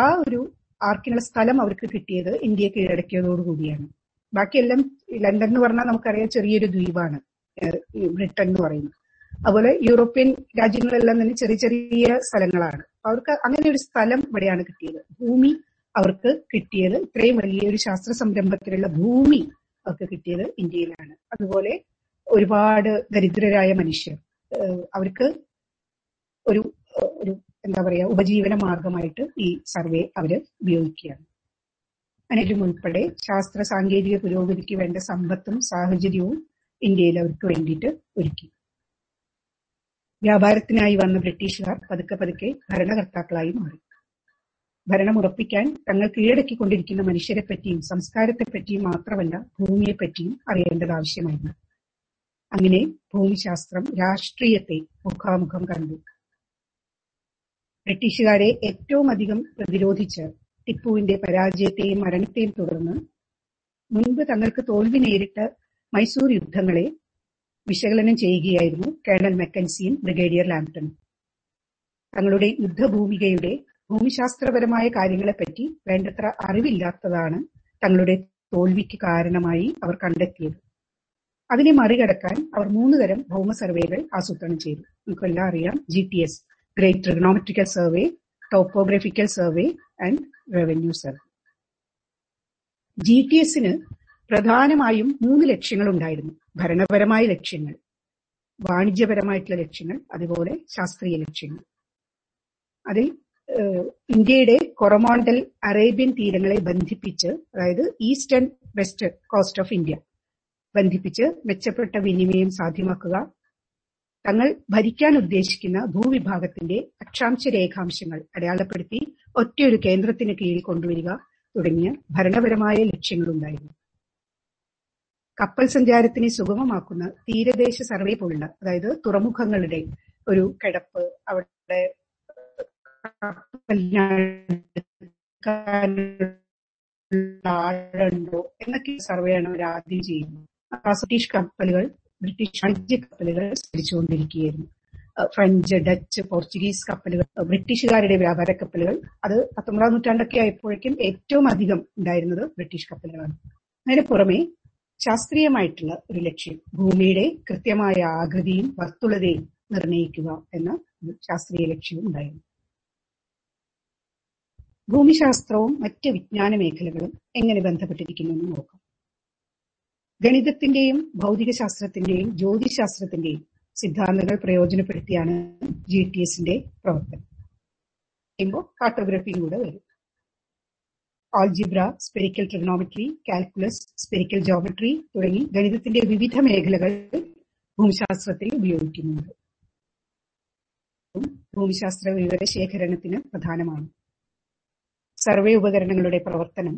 ആ ഒരു ആർക്കിനുള്ള സ്ഥലം അവർക്ക് കിട്ടിയത് ഇന്ത്യയെ കീഴടക്കിയതോടുകൂടിയാണ്. ബാക്കിയെല്ലാം ലണ്ടൻ എന്ന് പറഞ്ഞാൽ നമുക്കറിയാം ചെറിയൊരു ദ്വീപാണ് ബ്രിട്ടൻ എന്ന് പറയുന്നത്. അതുപോലെ യൂറോപ്യൻ രാജ്യങ്ങളെല്ലാം തന്നെ ചെറിയ ചെറിയ സ്ഥലങ്ങളാണ്. അവർക്ക് അങ്ങനെ ഒരു സ്ഥലം ഇവിടെയാണ് കിട്ടിയത്. ഭൂമി അവർക്ക് കിട്ടിയത്, ഇത്രയും വലിയൊരു ശാസ്ത്ര സംരംഭത്തിലുള്ള ഭൂമി അവർക്ക് കിട്ടിയത് ഇന്ത്യയിലാണ്. അതുപോലെ ഒരുപാട് ദരിദ്രരായ മനുഷ്യർ, അവർക്ക് ഒരു ഒരു എന്താ പറയാ ഉപജീവന മാർഗമായിട്ട് ഈ സർവേ അവര് ഉപയോഗിക്കുകയാണ്. അതിലും ഉൾപ്പെടെ ശാസ്ത്ര സാങ്കേതിക പുരോഗതിക്ക് വേണ്ട സമ്പത്തും സാഹചര്യവും ഇന്ത്യയിൽ അവർക്ക് വേണ്ടിയിട്ട് ഒരുക്കി. വ്യാപാരത്തിനായി വന്ന ബ്രിട്ടീഷുകാർ പതുക്കെ പതുക്കെ ഭരണകർത്താക്കളായി മാറി. ഭരണമുറപ്പിക്കാൻ തങ്ങൾ കീഴടക്കിക്കൊണ്ടിരിക്കുന്ന മനുഷ്യരെപ്പറ്റിയും സംസ്കാരത്തെപ്പറ്റിയും മാത്രമല്ല ഭൂമിയെപ്പറ്റിയും അറിയേണ്ടത് ആവശ്യമായിരുന്നു. അങ്ങനെ ഭൂമിശാസ്ത്രം രാഷ്ട്രീയത്തെ മുഖാമുഖം കണ്ടു. ബ്രിട്ടീഷുകാരെ ഏറ്റവും അധികം പ്രതിരോധിച്ച് ടിപ്പുവിന്റെ പരാജയത്തെയും മരണത്തെയും തുടർന്ന് മുൻപ് തങ്ങൾക്ക് തോൽവി നേരിട്ട മൈസൂർ യുദ്ധങ്ങളെ വിശകലനം ചെയ്യുകയായിരുന്നു കേണൽ മെക്കൻസിയും ബ്രിഗേഡിയർ ലാംപ്ടണും. തങ്ങളുടെ യുദ്ധഭൂമികയുടെ ഭൂമിശാസ്ത്രപരമായ കാര്യങ്ങളെപ്പറ്റി വേണ്ടത്ര അറിവില്ലാത്തതാണ് തങ്ങളുടെ തോൽവിക്ക് കാരണമായി അവർ കണ്ടെത്തിയത്. അതിനെ മറികടക്കാൻ അവർ 3 തരം ഭൗമ സർവേകൾ ആസൂത്രണം ചെയ്തു. നമുക്കെല്ലാം അറിയാം, GPS, great trigonometrical survey, topographical survey and revenue survey. GPS-ന് പ്രധാനമായും 3 ലക്ഷ്യങ്ങൾ ഉണ്ടായിരുന്നു. ഭരണപരമായ ലക്ഷ്യങ്ങൾ, വാണിജ്യപരമായിട്ടുള്ള ലക്ഷ്യങ്ങൾ, അതുപോലെ ശാസ്ത്രീയ ലക്ഷ്യങ്ങൾ. അതിൽ ഇന്ത്യയുടെ കൊറമോണ്ടൽ അറേബ്യൻ തീരങ്ങളെ ബന്ധിപ്പിച്ച്, അതായത് east and west coast of India ബന്ധിപ്പിച്ച് മെച്ചപ്പെട്ട വിനിമയം സാധ്യമാക്കുക, തങ്ങൾ ഭരിക്കാൻ ഉദ്ദേശിക്കുന്ന ഭൂവിഭാഗത്തിന്റെ അക്ഷാംശ രേഖാംശങ്ങൾ അടയാളപ്പെടുത്തി ഒറ്റയൊരു കേന്ദ്രത്തിന് കീഴിൽ കൊണ്ടുവരിക തുടങ്ങിയ ഭരണപരമായ ലക്ഷ്യങ്ങളുണ്ടായിരുന്നു. കപ്പൽ സഞ്ചാരത്തിനെ സുഗമമാക്കുന്ന തീരദേശ സർവേ പോലുള്ള, അതായത് തുറമുഖങ്ങളുടെ ഒരു കിടപ്പ്, അവിടെ ണ്ടോ എന്നൊക്കെ സർവേ ആണ് അവർ ആദ്യം ചെയ്യുന്നത്. ബ്രിട്ടീഷ് കപ്പലുകൾ, ബ്രിട്ടീഷ് വാണിജ്യ കപ്പലുകൾ സഞ്ചരിച്ചുകൊണ്ടിരിക്കുകയായിരുന്നു. ഫ്രഞ്ച്, ഡച്ച്, പോർച്ചുഗീസ് കപ്പലുകൾ, ബ്രിട്ടീഷുകാരുടെ വ്യാപാര കപ്പലുകൾ. അത് 19-ാം നൂറ്റാണ്ടൊക്കെ ആയപ്പോഴേക്കും ഏറ്റവും അധികം ഉണ്ടായിരുന്നത് ബ്രിട്ടീഷ് കപ്പലുകളാണ്. അതിന് പുറമെ ശാസ്ത്രീയമായിട്ടുള്ള ഒരു ലക്ഷ്യം, ഭൂമിയുടെ കൃത്യമായ ആകൃതിയും വസ്തുതയും നിർണയിക്കുക എന്ന ശാസ്ത്രീയ ലക്ഷ്യവും ഉണ്ടായിരുന്നു. ഭൂമിശാസ്ത്രവും മറ്റ് വിജ്ഞാന മേഖലകളും എങ്ങനെ ബന്ധപ്പെട്ടിരിക്കുന്നു എന്ന് നോക്കാം. ഗണിതത്തിന്റെയും ഭൗതികശാസ്ത്രത്തിന്റെയും ജ്യോതിശാസ്ത്രത്തിന്റെയും സിദ്ധാന്തങ്ങൾ പ്രയോജനപ്പെടുത്തിയാണ് GPS-ന്റെ പ്രവർത്തനം. പറയുമ്പോൾ കാർട്ടോഗ്രാഫിയും കൂടെ വരും. Algebra, spherical trigonometry, calculus, spherical geometry തുടങ്ങി ഗണിതത്തിന്റെ വിവിധ മേഖലകൾ ഭൂമിശാസ്ത്രത്തിൽ ഉപയോഗിക്കുന്നുണ്ട്. ഭൂമിശാസ്ത്ര വിവരശേഖരണത്തിന് പ്രധാനമാണ്. സർവേ ഉപകരണങ്ങളുടെ പ്രവർത്തനം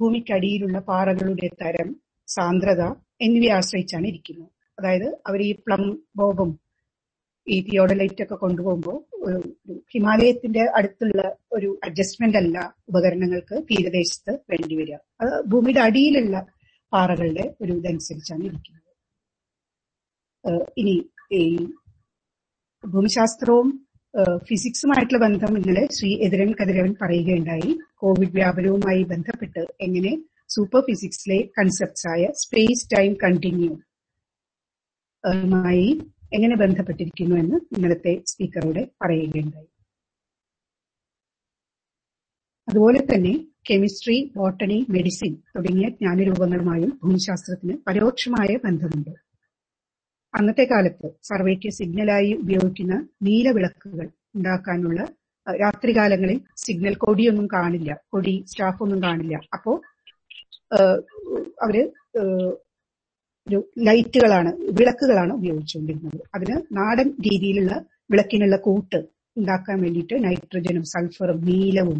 ഭൂമിക്കടിയിലുള്ള പാറകളുടെ തരം, സാന്ദ്രത എന്നിവയെ ആശ്രയിച്ചാണ് ഇരിക്കുന്നത്. അതായത് അവർ ഈ പ്ലം ബോബും ഈ തിയോഡലൈറ്റ് ഒക്കെ കൊണ്ടുപോകുമ്പോൾ ഹിമാലയത്തിന്റെ അടുത്തുള്ള ഒരു അഡ്ജസ്റ്റ്മെന്റ് അല്ല ഉപകരണങ്ങൾക്ക് തീരദേശത്ത് വേണ്ടി വരിക. അത് ഭൂമിയുടെ അടിയിലുള്ള പാറകളുടെ ഒരു ഇതനുസരിച്ചാണ് ഇരിക്കുന്നത്. ഇനി ഈ ഭൂമിശാസ്ത്രവും ഫിസിക്സുമായിട്ടുള്ള ബന്ധം ഇന്നലെ ശ്രീ എതിരൻ കതിരവൻ പറയുകയുണ്ടായി. കോവിഡ് വ്യാപനവുമായി ബന്ധപ്പെട്ട് എങ്ങനെ സൂപ്പർ ഫിസിക്സിലെ കൺസെപ്റ്റ്സ് ആയ സ്പേസ് ടൈം കണ്ടിന്യൂമായി എങ്ങനെ ബന്ധപ്പെട്ടിരിക്കുന്നു എന്ന് ഇന്നലത്തെ സ്പീക്കറോടെ പറയുകയുണ്ടായി. അതുപോലെ തന്നെ കെമിസ്ട്രി, ബോട്ടണി, മെഡിസിൻ തുടങ്ങിയ ജ്ഞാനരൂപങ്ങളുമായും ഭൂമിശാസ്ത്രത്തിന് പരോക്ഷമായ ബന്ധമുണ്ട്. അന്നത്തെ കാലത്ത് സർവേക്ക് സിഗ്നലായി ഉപയോഗിക്കുന്ന നീലവിളക്കുകൾ ഉണ്ടാക്കാനുള്ള, രാത്രികാലങ്ങളിൽ സിഗ്നൽ കൊടിയൊന്നും കാണില്ല, കൊടി സ്റ്റാഫൊന്നും കാണില്ല. അപ്പോ അവര് ലൈറ്റുകളാണ്, വിളക്കുകളാണ് ഉപയോഗിച്ചുകൊണ്ടിരുന്നത്. അതിന് നാടൻ രീതിയിലുള്ള വിളക്കിനുള്ള കൂട്ട് ഉണ്ടാക്കാൻ വേണ്ടിയിട്ട് നൈട്രജനും സൾഫറും നീലവും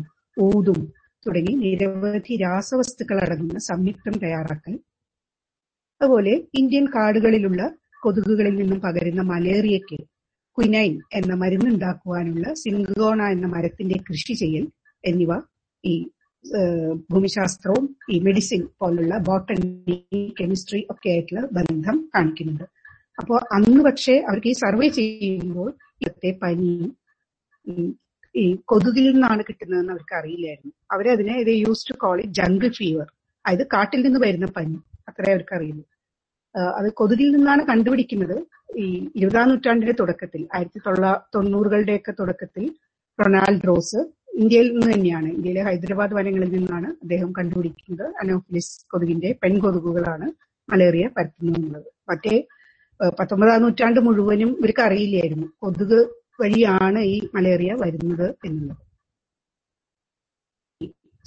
ഊതും തുടങ്ങി നിരവധി രാസവസ്തുക്കൾ അടങ്ങുന്ന സംയുക്തം തയ്യാറാക്കൽ. അതുപോലെ ഇന്ത്യൻ കാടുകളിലുള്ള കൊതുകുകളിൽ നിന്നും പകരുന്ന മലേറിയയ്ക്ക് ക്വിനൈൻ എന്ന മരുന്നുണ്ടാക്കുവാനുള്ള സിങ്കോണ എന്ന മരത്തിന്റെ കൃഷി ചെയ്യൽ എന്നിവ ഈ ഭൂമിശാസ്ത്രവും ഈ മെഡിസിൻ പോലുള്ള ബോട്ടണി, കെമിസ്ട്രി ഒക്കെ ആയിട്ടുള്ള ബന്ധം കാണിക്കുന്നുണ്ട്. അപ്പോൾ അന്ന് പക്ഷേ അവർക്ക് ഈ സർവേ ചെയ്യുമ്പോൾ ഇവിടുത്തെ പനി ഈ കൊതുകിൽ നിന്നാണ് കിട്ടുന്നതെന്ന് അവർക്ക് അറിയില്ലായിരുന്നു. അവരതിനെ ഇത് use to call it jungle fever, അതായത് കാട്ടിൽ നിന്ന് വരുന്ന പനി, അത്രേ അവർക്ക് അറിയുള്ളൂ. അത് കൊതുകിൽ നിന്നാണ് കണ്ടുപിടിക്കുന്നത്. ഈ 20ാം നൂറ്റാണ്ടിന്റെ തുടക്കത്തിൽ 1990-കളുടെയൊക്കെ തുടക്കത്തിൽ റൊണാൾഡ് ഡ്രോസ് ഇന്ത്യയിൽ നിന്ന് തന്നെയാണ്, ഇന്ത്യയിലെ ഹൈദരാബാദ് വനങ്ങളിൽ നിന്നാണ് അദ്ദേഹം കണ്ടുപിടിക്കുന്നത് അനോഫിലിസ് കൊതുകിന്റെ പെൺകൊതുകുകളാണ് മലേറിയ പരത്തുന്നത്. മറ്റേ 19ാം നൂറ്റാണ്ട് മുഴുവനും ഇവർക്ക് അറിയില്ലായിരുന്നു കൊതുക് വഴിയാണ് ഈ മലേറിയ വരുന്നത് എന്നുള്ളത്.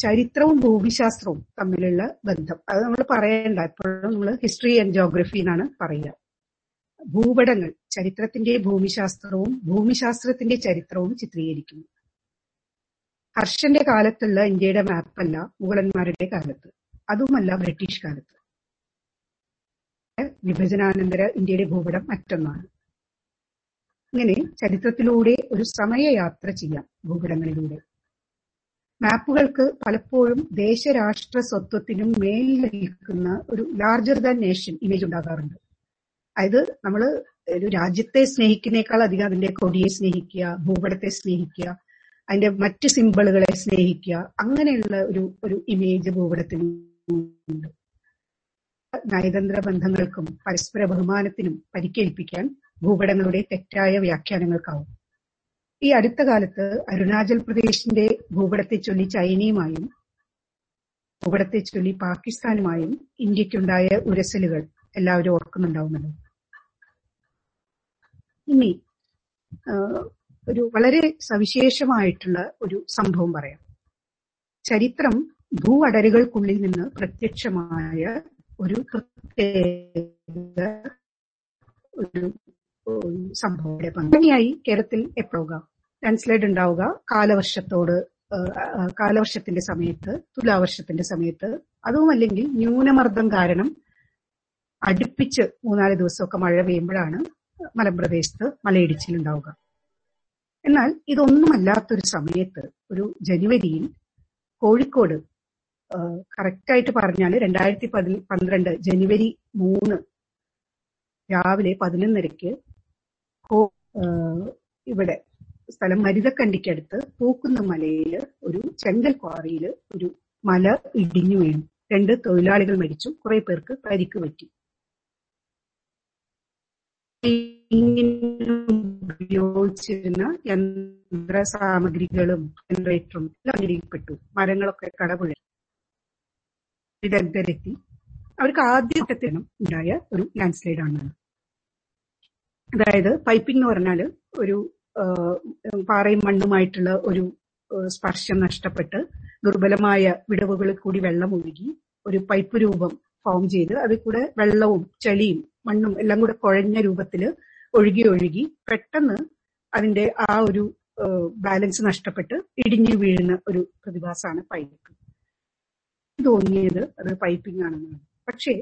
ചരിത്രവും ഭൂമിശാസ്ത്രവും തമ്മിലുള്ള ബന്ധം അത് നമ്മൾ പറയേണ്ട, എപ്പോഴും നമ്മൾ ഹിസ്റ്ററി ആൻഡ് ജോഗ്രഫി എന്നാണ് പറയുക. ഭൂപടങ്ങൾ ചരിത്രത്തിന്റെ ഭൂമിശാസ്ത്രവും ഭൂമിശാസ്ത്രത്തിന്റെ ചരിത്രവും ചിത്രീകരിക്കുന്നു. ഹർഷന്റെ കാലത്തുള്ള ഇന്ത്യയുടെ മാപ്പല്ല മുഗളന്മാരുടെ കാലത്ത്, അതുമല്ല ബ്രിട്ടീഷ് കാലത്ത്. വിഭജനാനന്തര ഇന്ത്യയുടെ ഭൂപടം മറ്റൊന്നാണ്. ഇങ്ങനെ ചരിത്രത്തിലൂടെ ഒരു സമയയാത്ര ചെയ്യാം ഭൂപടങ്ങളിലൂടെ. മാപ്പുകൾക്ക് പലപ്പോഴും ദേശരാഷ്ട്ര സ്വത്വത്തിനും മേൽ നിൽക്കുന്ന ഒരു ലാർജർ ദാൻ നേഷൻ ഇമേജ് ഉണ്ടാകാറുണ്ട്. അതായത് നമ്മൾ ഒരു രാജ്യത്തെ സ്നേഹിക്കുന്നേക്കാൾ അധികം അതിന്റെ കൊടിയെ സ്നേഹിക്കുക, ഭൂപടത്തെ സ്നേഹിക്കുക, അതിന്റെ മറ്റ് സിമ്പിളുകളെ സ്നേഹിക്കുക, അങ്ങനെയുള്ള ഒരു ഒരു ഇമേജ് ഭൂപടത്തിനുണ്ട്. നയതന്ത്ര ബന്ധങ്ങൾക്കും പരസ്പര ബഹുമാനത്തിനും പരിക്കേൽപ്പിക്കാൻ ഭൂപടങ്ങളുടെ തെറ്റായ വ്യാഖ്യാനങ്ങൾക്കാവും. ഈ അടുത്ത കാലത്ത് അരുണാചൽ പ്രദേശിന്റെ ഭൂപടത്തെ ചൊല്ലി ചൈനയുമായും ഭൂപടത്തെ ചൊല്ലി പാകിസ്ഥാനുമായും ഇന്ത്യക്കുണ്ടായ ഉരസലുകൾ എല്ലാവരും ഓർക്കുന്നുണ്ടാവുമല്ലോ. ഇനി ഒരു വളരെ സവിശേഷമായിട്ടുള്ള ഒരു സംഭവം പറയാം. ചരിത്രം ഭൂ അടരുകൾക്കുള്ളിൽ നിന്ന് പ്രത്യക്ഷമായ ഒരു പ്രത്യേക ഒരു സംഭവം. അങ്ങനെയായി കേരളത്തിൽ എപ്പോഴും ലാൻഡ്സ്ലൈഡ് ഉണ്ടാവുക കാലവർഷത്തിന്റെ സമയത്ത്, തുലാവർഷത്തിന്റെ സമയത്ത്, അതുമല്ലെങ്കിൽ ന്യൂനമർദ്ദം കാരണം അടുപ്പിച്ച് 3-4 ദിവസമൊക്കെ മഴ പെയ്യുമ്പോഴാണ് മലമ്പ്രദേശത്ത് മലയിടിച്ചിലുണ്ടാവുക. എന്നാൽ ഇതൊന്നുമല്ലാത്തൊരു സമയത്ത് ഒരു ജനുവരിയിൽ കോഴിക്കോട്, കറക്റ്റായിട്ട് പറഞ്ഞാൽ 2012 ജനുവരി 3 രാവിലെ 11:30-ക്ക് ഇവിടെ സ്ഥലം മരുതക്കണ്ടിക്കടുത്ത് പൂക്കുന്ന മലയിൽ ഒരു ചെങ്കൽ ക്വാറിയിൽ ഒരു മല ഇടിഞ്ഞു വീണു. 2 തൊഴിലാളികൾ മരിച്ചു, കുറെ പേർക്ക് പരിക്ക് പറ്റി. ഉപയോഗിച്ചിരുന്ന യന്ത്ര സാമഗ്രികളും ജനറേറ്ററും എല്ലാം ഇടിയിൽപ്പെട്ടു. മരങ്ങളൊക്കെ കടപുഴകി. വിദഗ്ധരെത്തി. അവർക്ക് ആദ്യഘട്ടത്തിനും ഉണ്ടായ ഒരു ലാൻഡ്സ്ലൈഡാണ്. അതായത് പൈപ്പിംഗ് എന്ന് പറഞ്ഞാൽ ഒരു പാറയും മണ്ണുമായിട്ടുള്ള ഒരു സ്പർശം നഷ്ടപ്പെട്ട് ദുർബലമായ വിടവുകളിൽ കൂടി വെള്ളം ഒഴുകി ഒരു പൈപ്പ് രൂപം ഫോം ചെയ്ത് അതിൽ കൂടെ വെള്ളവും ചളിയും മണ്ണും എല്ലാം കൂടെ കുഴഞ്ഞ രൂപത്തിൽ ഒഴുകി പെട്ടെന്ന് അതിന്റെ ആ ഒരു ബാലൻസ് നഷ്ടപ്പെട്ട് ഇടിഞ്ഞു വീഴുന്ന ഒരു പ്രതിഭാസമാണ് പൈപ്പ്. തോന്നിയത് അത് പൈപ്പിംഗ് ആണെന്നാണ്. പക്ഷേ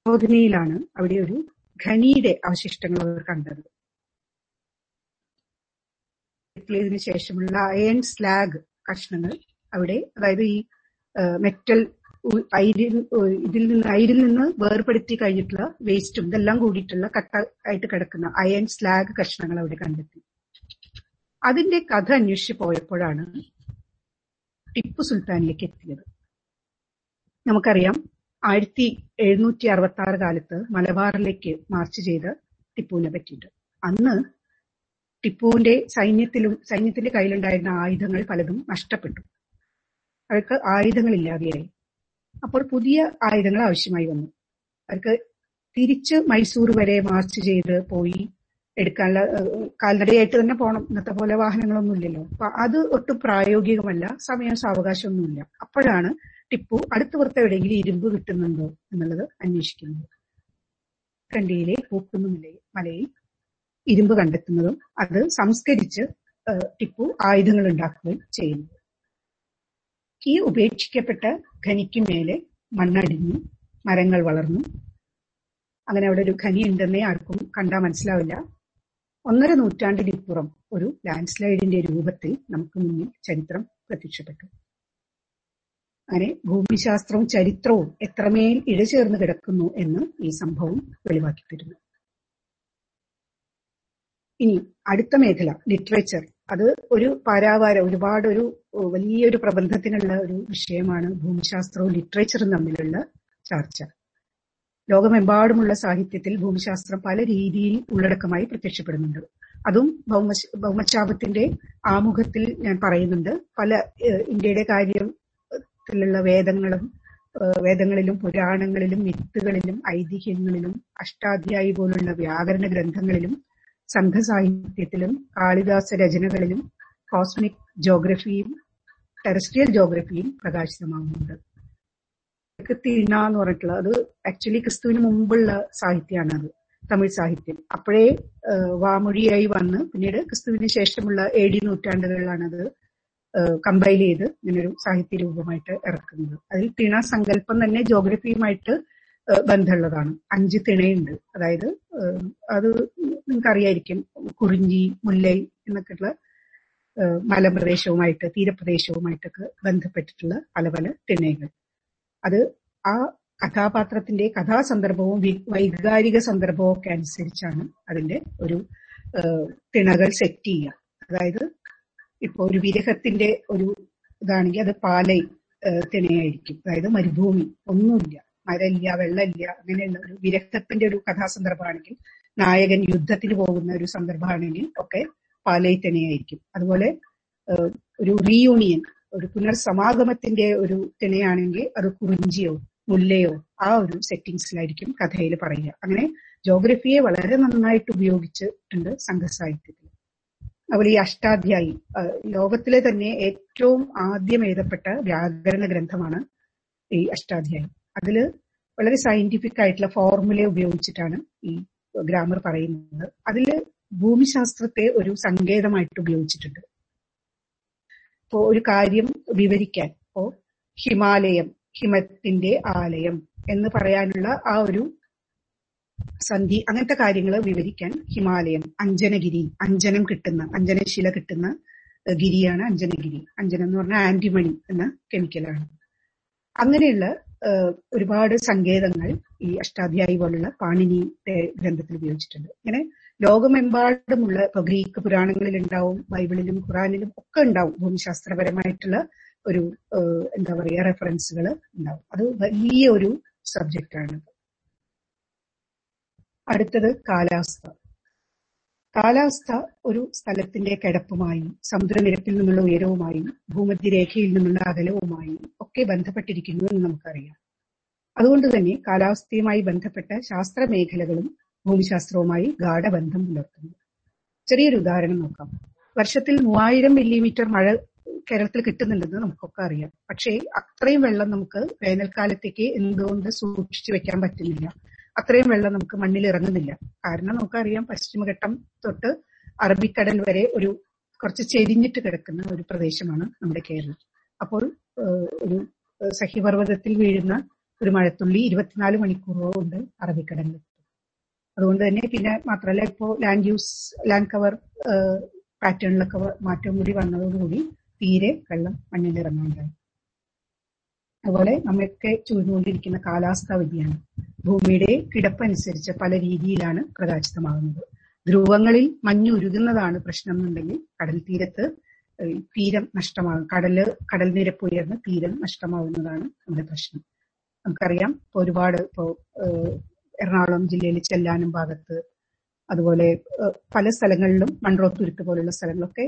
പരിശോധനയിലാണ് അവിടെ ഒരു ഖനിയുടെ അവശിഷ്ടങ്ങൾ അവർ കണ്ടത്. എത്തിയതിനു ശേഷമുള്ള അയൺ സ്ലാഗ് കഷ്ണങ്ങൾ അവിടെ, അതായത് ഈ മെറ്റൽ അയിരിൽ നിന്ന് വേർപെടുത്തി കഴിഞ്ഞിട്ടുള്ള വേസ്റ്റും ഇതെല്ലാം കൂടിയിട്ടുള്ള കട്ട ആയിട്ട് കിടക്കുന്ന അയൺ സ്ലാഗ് കഷ്ണങ്ങൾ അവിടെ കണ്ടെത്തി. അതിന്റെ കഥ അന്വേഷിച്ച് പോയപ്പോഴാണ് ടിപ്പു സുൽത്താനിലേക്ക് എത്തിയത്. നമുക്കറിയാം 1766 കാലത്ത് മലബാറിലേക്ക് മാർച്ച് ചെയ്ത ടിപ്പുവിനെ പറ്റിയിട്ട്. അന്ന് ടിപ്പുവിന്റെ സൈന്യത്തിന്റെ കയ്യിലുണ്ടായിരുന്ന ആയുധങ്ങൾ പലതും നഷ്ടപ്പെട്ടു. അവർക്ക് ആയുധങ്ങളില്ലാതെയായി. അപ്പോൾ പുതിയ ആയുധങ്ങൾ ആവശ്യമായി വന്നു. അവർക്ക് തിരിച്ച് മൈസൂർ വരെ മാർച്ച് ചെയ്ത് പോയി എടുക്കാനുള്ള, കാൽനടയായിട്ട് തന്നെ പോകണം, ഇന്നത്തെ പോലെ വാഹനങ്ങളൊന്നും ഇല്ലല്ലോ. അപ്പൊ അത് ഒട്ടും പ്രായോഗികമല്ല, സമയം സാവകാശമൊന്നുമില്ല. അപ്പോഴാണ് ടിപ്പു അടുത്തുപുറത്ത് എവിടെയെങ്കിലും ഇരുമ്പ് കിട്ടുന്നുണ്ടോ എന്നുള്ളത് അന്വേഷിക്കുന്നു. കണ്ടിയിലെ പൂക്കുന്ന മലയിൽ ഇരുമ്പ് കണ്ടെത്തുന്നതും അത് സംസ്കരിച്ച് ടിപ്പു ആയുധങ്ങൾ ഉണ്ടാക്കുകയും ചെയ്യുന്നു. ഈ ഉപേക്ഷിക്കപ്പെട്ട ഖനിക്ക് മേലെ മണ്ണടിഞ്ഞു, മരങ്ങൾ വളർന്നു. അങ്ങനെ അവിടെ ഒരു ഖനി ഉണ്ടെന്നേ ആർക്കും കണ്ടാൽ മനസ്സിലാവില്ല. 1.5 നൂറ്റാണ്ടിനിപ്പുറം ഒരു ലാൻഡ് സ്ലൈഡിന്റെ രൂപത്തിൽ നമുക്ക് മുന്നിൽ ചരിത്രം പ്രത്യക്ഷപ്പെട്ടു. അങ്ങനെ ഭൂമിശാസ്ത്രവും ചരിത്രവും എത്രമേൽ ഇഴചേർന്ന് കിടക്കുന്നു എന്ന് ഈ സംഭവം വെളിവാക്കി തരുന്നു. ഇനി അടുത്ത മേഖല ലിറ്ററേച്ചർ. അത് ഒരു പാരാവാരം, ഒരു വലിയൊരു പ്രബന്ധത്തിനുള്ള ഒരു വിഷയമാണ് ഭൂമിശാസ്ത്രവും ലിറ്ററേച്ചറും തമ്മിലുള്ള ചർച്ച. ലോകമെമ്പാടുമുള്ള സാഹിത്യത്തിൽ ഭൂമിശാസ്ത്രം പല രീതിയിൽ ഉള്ളടക്കമായി പ്രത്യക്ഷപ്പെടുന്നുണ്ട്. അതും ഭൗമശാപത്തിന്റെ ആമുഖത്തിൽ ഞാൻ പറയുന്നുണ്ട്. പല ഇന്ത്യയുടെ കാര്യത്തിലുള്ള വേദങ്ങളിലും പുരാണങ്ങളിലും മിത്തുകളിലും ഐതിഹ്യങ്ങളിലും അഷ്ടാധ്യായി പോലുള്ള വ്യാകരണ ഗ്രന്ഥങ്ങളിലും സംഘസാഹിത്യത്തിലും കാളിദാസ രചനകളിലും കോസ്മിക് ജോഗ്രഫിയും ടെറസ്ട്രിയൽ ജോഗ്രഫിയും പ്രകാശിതമാകുന്നുണ്ട്. തിണ എന്ന് പറഞ്ഞിട്ടുള്ള അത് ആക്ച്വലി ക്രിസ്തുവിന് മുമ്പുള്ള സാഹിത്യമാണ്. അത് തമിഴ് സാഹിത്യം അപ്പോഴേ വാമൊഴിയായി വന്ന് പിന്നീട് ക്രിസ്തുവിന് ശേഷമുള്ള 7 നൂറ്റാണ്ടുകളിലാണത് കമ്പൈൽ ചെയ്ത് ഇങ്ങനൊരു സാഹിത്യ രൂപമായിട്ട് ഇറക്കുന്നത്. അതിൽ തിണ സങ്കല്പം തന്നെ ജോഗ്രഫിയുമായിട്ട് ബന്ധമുള്ളതാണ്. 5 തിണയുണ്ട്. അതായത് അത് നിങ്ങൾക്കറിയായിരിക്കും, കുറിഞ്ഞി, മുല്ലൈ എന്നൊക്കെയുള്ള മലമ്പ്രദേശവുമായിട്ട് തീരപ്രദേശവുമായിട്ടൊക്കെ ബന്ധപ്പെട്ടിട്ടുള്ള പല പല തിണകൾ. അത് ആ കഥാപാത്രത്തിന്റെ കഥാസന്ദർഭവും വൈകാരിക സന്ദർഭവും ഒക്കെ അനുസരിച്ചാണ് അതിന്റെ ഒരു തിണകൾ സെറ്റ് ചെയ്യുക. അതായത് ഇപ്പൊ ഒരു വിരഹത്തിന്റെ ഒരു ഇതാണെങ്കിൽ അത് പാലൈ തിണയായിരിക്കും. അതായത് മരുഭൂമി, ഒന്നുമില്ല, മരമില്ല, വെള്ളമില്ല, അങ്ങനെയുള്ള ഒരു വിരഹത്തിന്റെ ഒരു കഥാസന്ദർഭമാണെങ്കിൽ, നായകൻ യുദ്ധത്തിന് പോകുന്ന ഒരു സന്ദർഭമാണെങ്കിൽ ഒക്കെ പാലൈ തിണയായിരിക്കും. അതുപോലെ ഒരു റീയൂണിയൻ, ഒരു പുനർസമാഗമത്തിന്റെ ഒരു തിണയാണെങ്കിൽ അത് കുറിഞ്ചിയോ മുല്ലയോ ആ ഒരു സെറ്റിംഗ്സിലായിരിക്കും കഥയിൽ പറയുക. അങ്ങനെ ജോഗ്രഫിയെ വളരെ നന്നായിട്ട് ഉപയോഗിച്ചിട്ടുണ്ട് സംഘസാഹിത്യത്തിൽ. അതുപോലെ ഈ അഷ്ടാധ്യായി, ലോകത്തിലെ തന്നെ ഏറ്റവും ആദ്യം എഴുതപ്പെട്ട വ്യാകരണ ഗ്രന്ഥമാണ് ഈ അഷ്ടാധ്യായി. അതിൽ വളരെ സയന്റിഫിക് ആയിട്ടുള്ള ഫോർമുല ഉപയോഗിച്ചിട്ടാണ് ഈ ഗ്രാമർ പറയുന്നത്. അതിൽ ഭൂമിശാസ്ത്രത്തെ ഒരു സങ്കേതമായിട്ട് ഉപയോഗിച്ചിട്ടുണ്ട്. ഇപ്പോ ഒരു കാര്യം വിവരിക്കാൻ, ഇപ്പോ ഹിമാലയം, ഹിമത്തിന്റെ ആലയം എന്ന് പറയാനുള്ള ആ ഒരു സന്ധി, അങ്ങനത്തെ കാര്യങ്ങൾ വിവരിക്കാൻ ഹിമാലയം, അഞ്ജനഗിരി, അഞ്ജനം കിട്ടുന്ന, അഞ്ജനശില കിട്ടുന്ന ഗിരിയാണ് അഞ്ജനഗിരി. അഞ്ജനം എന്ന് പറഞ്ഞാൽ ആന്റിമണി എന്ന കെമിക്കലാണ്. അങ്ങനെയുള്ള ഒരുപാട് സങ്കേതങ്ങൾ ഈ അഷ്ടാധ്യായി പോലുള്ള പാണിനിയുടെ ഗ്രന്ഥത്തിൽ ഉപയോഗിച്ചിട്ടുണ്ട്. ഇങ്ങനെ ലോകമെമ്പാടുമുള്ള, ഇപ്പൊ ഗ്രീക്ക് പുരാണങ്ങളിൽ ഉണ്ടാവും, ബൈബിളിലും ഖുറാനിലും ഒക്കെ ഉണ്ടാവും ഭൂമിശാസ്ത്രപരമായിട്ടുള്ള ഒരു എന്താ പറയുക റെഫറൻസുകൾ ഉണ്ടാവും. അത് വലിയ ഒരു സബ്ജക്റ്റാണ്. അടുത്തത് കാലാവസ്ഥ. കാലാവസ്ഥ ഒരു സ്ഥലത്തിന്റെ കിടപ്പുമായും സമുദ്രനിരപ്പിൽ നിന്നുള്ള ഉയരവുമായും ഭൂമധ്യരേഖയിൽ നിന്നുള്ള അകലവുമായും ഒക്കെ ബന്ധപ്പെട്ടിരിക്കുന്നു എന്ന് നമുക്കറിയാം. അതുകൊണ്ട് തന്നെ കാലാവസ്ഥയുമായി ബന്ധപ്പെട്ട ശാസ്ത്ര മേഖലകളും ഭൂമിശാസ്ത്രവുമായി ഗാഢബന്ധം പുലർത്തുന്നു. ചെറിയൊരു ഉദാഹരണം നോക്കാം. വർഷത്തിൽ 3000 മില്ലിമീറ്റർ മഴ കേരളത്തിൽ കിട്ടുന്നുണ്ടെന്ന് നമുക്കൊക്കെ അറിയാം. പക്ഷേ അത്രയും വെള്ളം നമുക്ക് വേനൽക്കാലത്തേക്ക് എന്തുകൊണ്ട് സൂക്ഷിച്ചു വെക്കാൻ പറ്റുന്നില്ല? അത്രയും വെള്ളം നമുക്ക് മണ്ണിൽ ഇറങ്ങുന്നില്ല. കാരണം നമുക്കറിയാം, പശ്ചിമഘട്ടം തൊട്ട് അറബിക്കടൽ വരെ ഒരു കുറച്ച് ചെരിഞ്ഞിട്ട് കിടക്കുന്ന ഒരു പ്രദേശമാണ് നമ്മുടെ കേരളം. അപ്പോൾ ഒരു സഹ്യപർവ്വതത്തിൽ വീഴുന്ന ഒരു മഴത്തുള്ളി 24 മണിക്കൂറോ കൊണ്ട് അറബിക്കടലിൽ. അതുകൊണ്ട് തന്നെ പിന്നെ മാത്രമല്ല, ഇപ്പോൾ ലാൻഡ് കവർ പാറ്റേണിലൊക്കെ മാറ്റം കൂടി വന്നതോടുകൂടി തീരെ വെള്ളം മണ്ണിൽ ഇറങ്ങാനുണ്ടായി. അതുപോലെ നമ്മൾക്ക് ചൂഴ്ന്നുകൊണ്ടിരിക്കുന്ന കാലാവസ്ഥാ വ്യതിയാനം ഭൂമിയുടെ കിടപ്പനുസരിച്ച് പല രീതിയിലാണ് പ്രകാശിതമാകുന്നത്. ധ്രുവങ്ങളിൽ മഞ്ഞ് ഉരുകുന്നതാണ് പ്രശ്നം എന്നുണ്ടെങ്കിൽ കടൽ തീരത്ത് തീരം നഷ്ടമാകും, കടൽ നിരപ്പ് ഉയർന്ന് തീരം നഷ്ടമാകുന്നതാണ് നമ്മുടെ പ്രശ്നം. നമുക്കറിയാം, ഒരുപാട് ഇപ്പോൾ എറണാകുളം ജില്ലയിൽ ചെല്ലാനം ഭാഗത്ത്, അതുപോലെ പല സ്ഥലങ്ങളിലും മൺറോത്തുരുത്ത് പോലുള്ള സ്ഥലങ്ങളൊക്കെ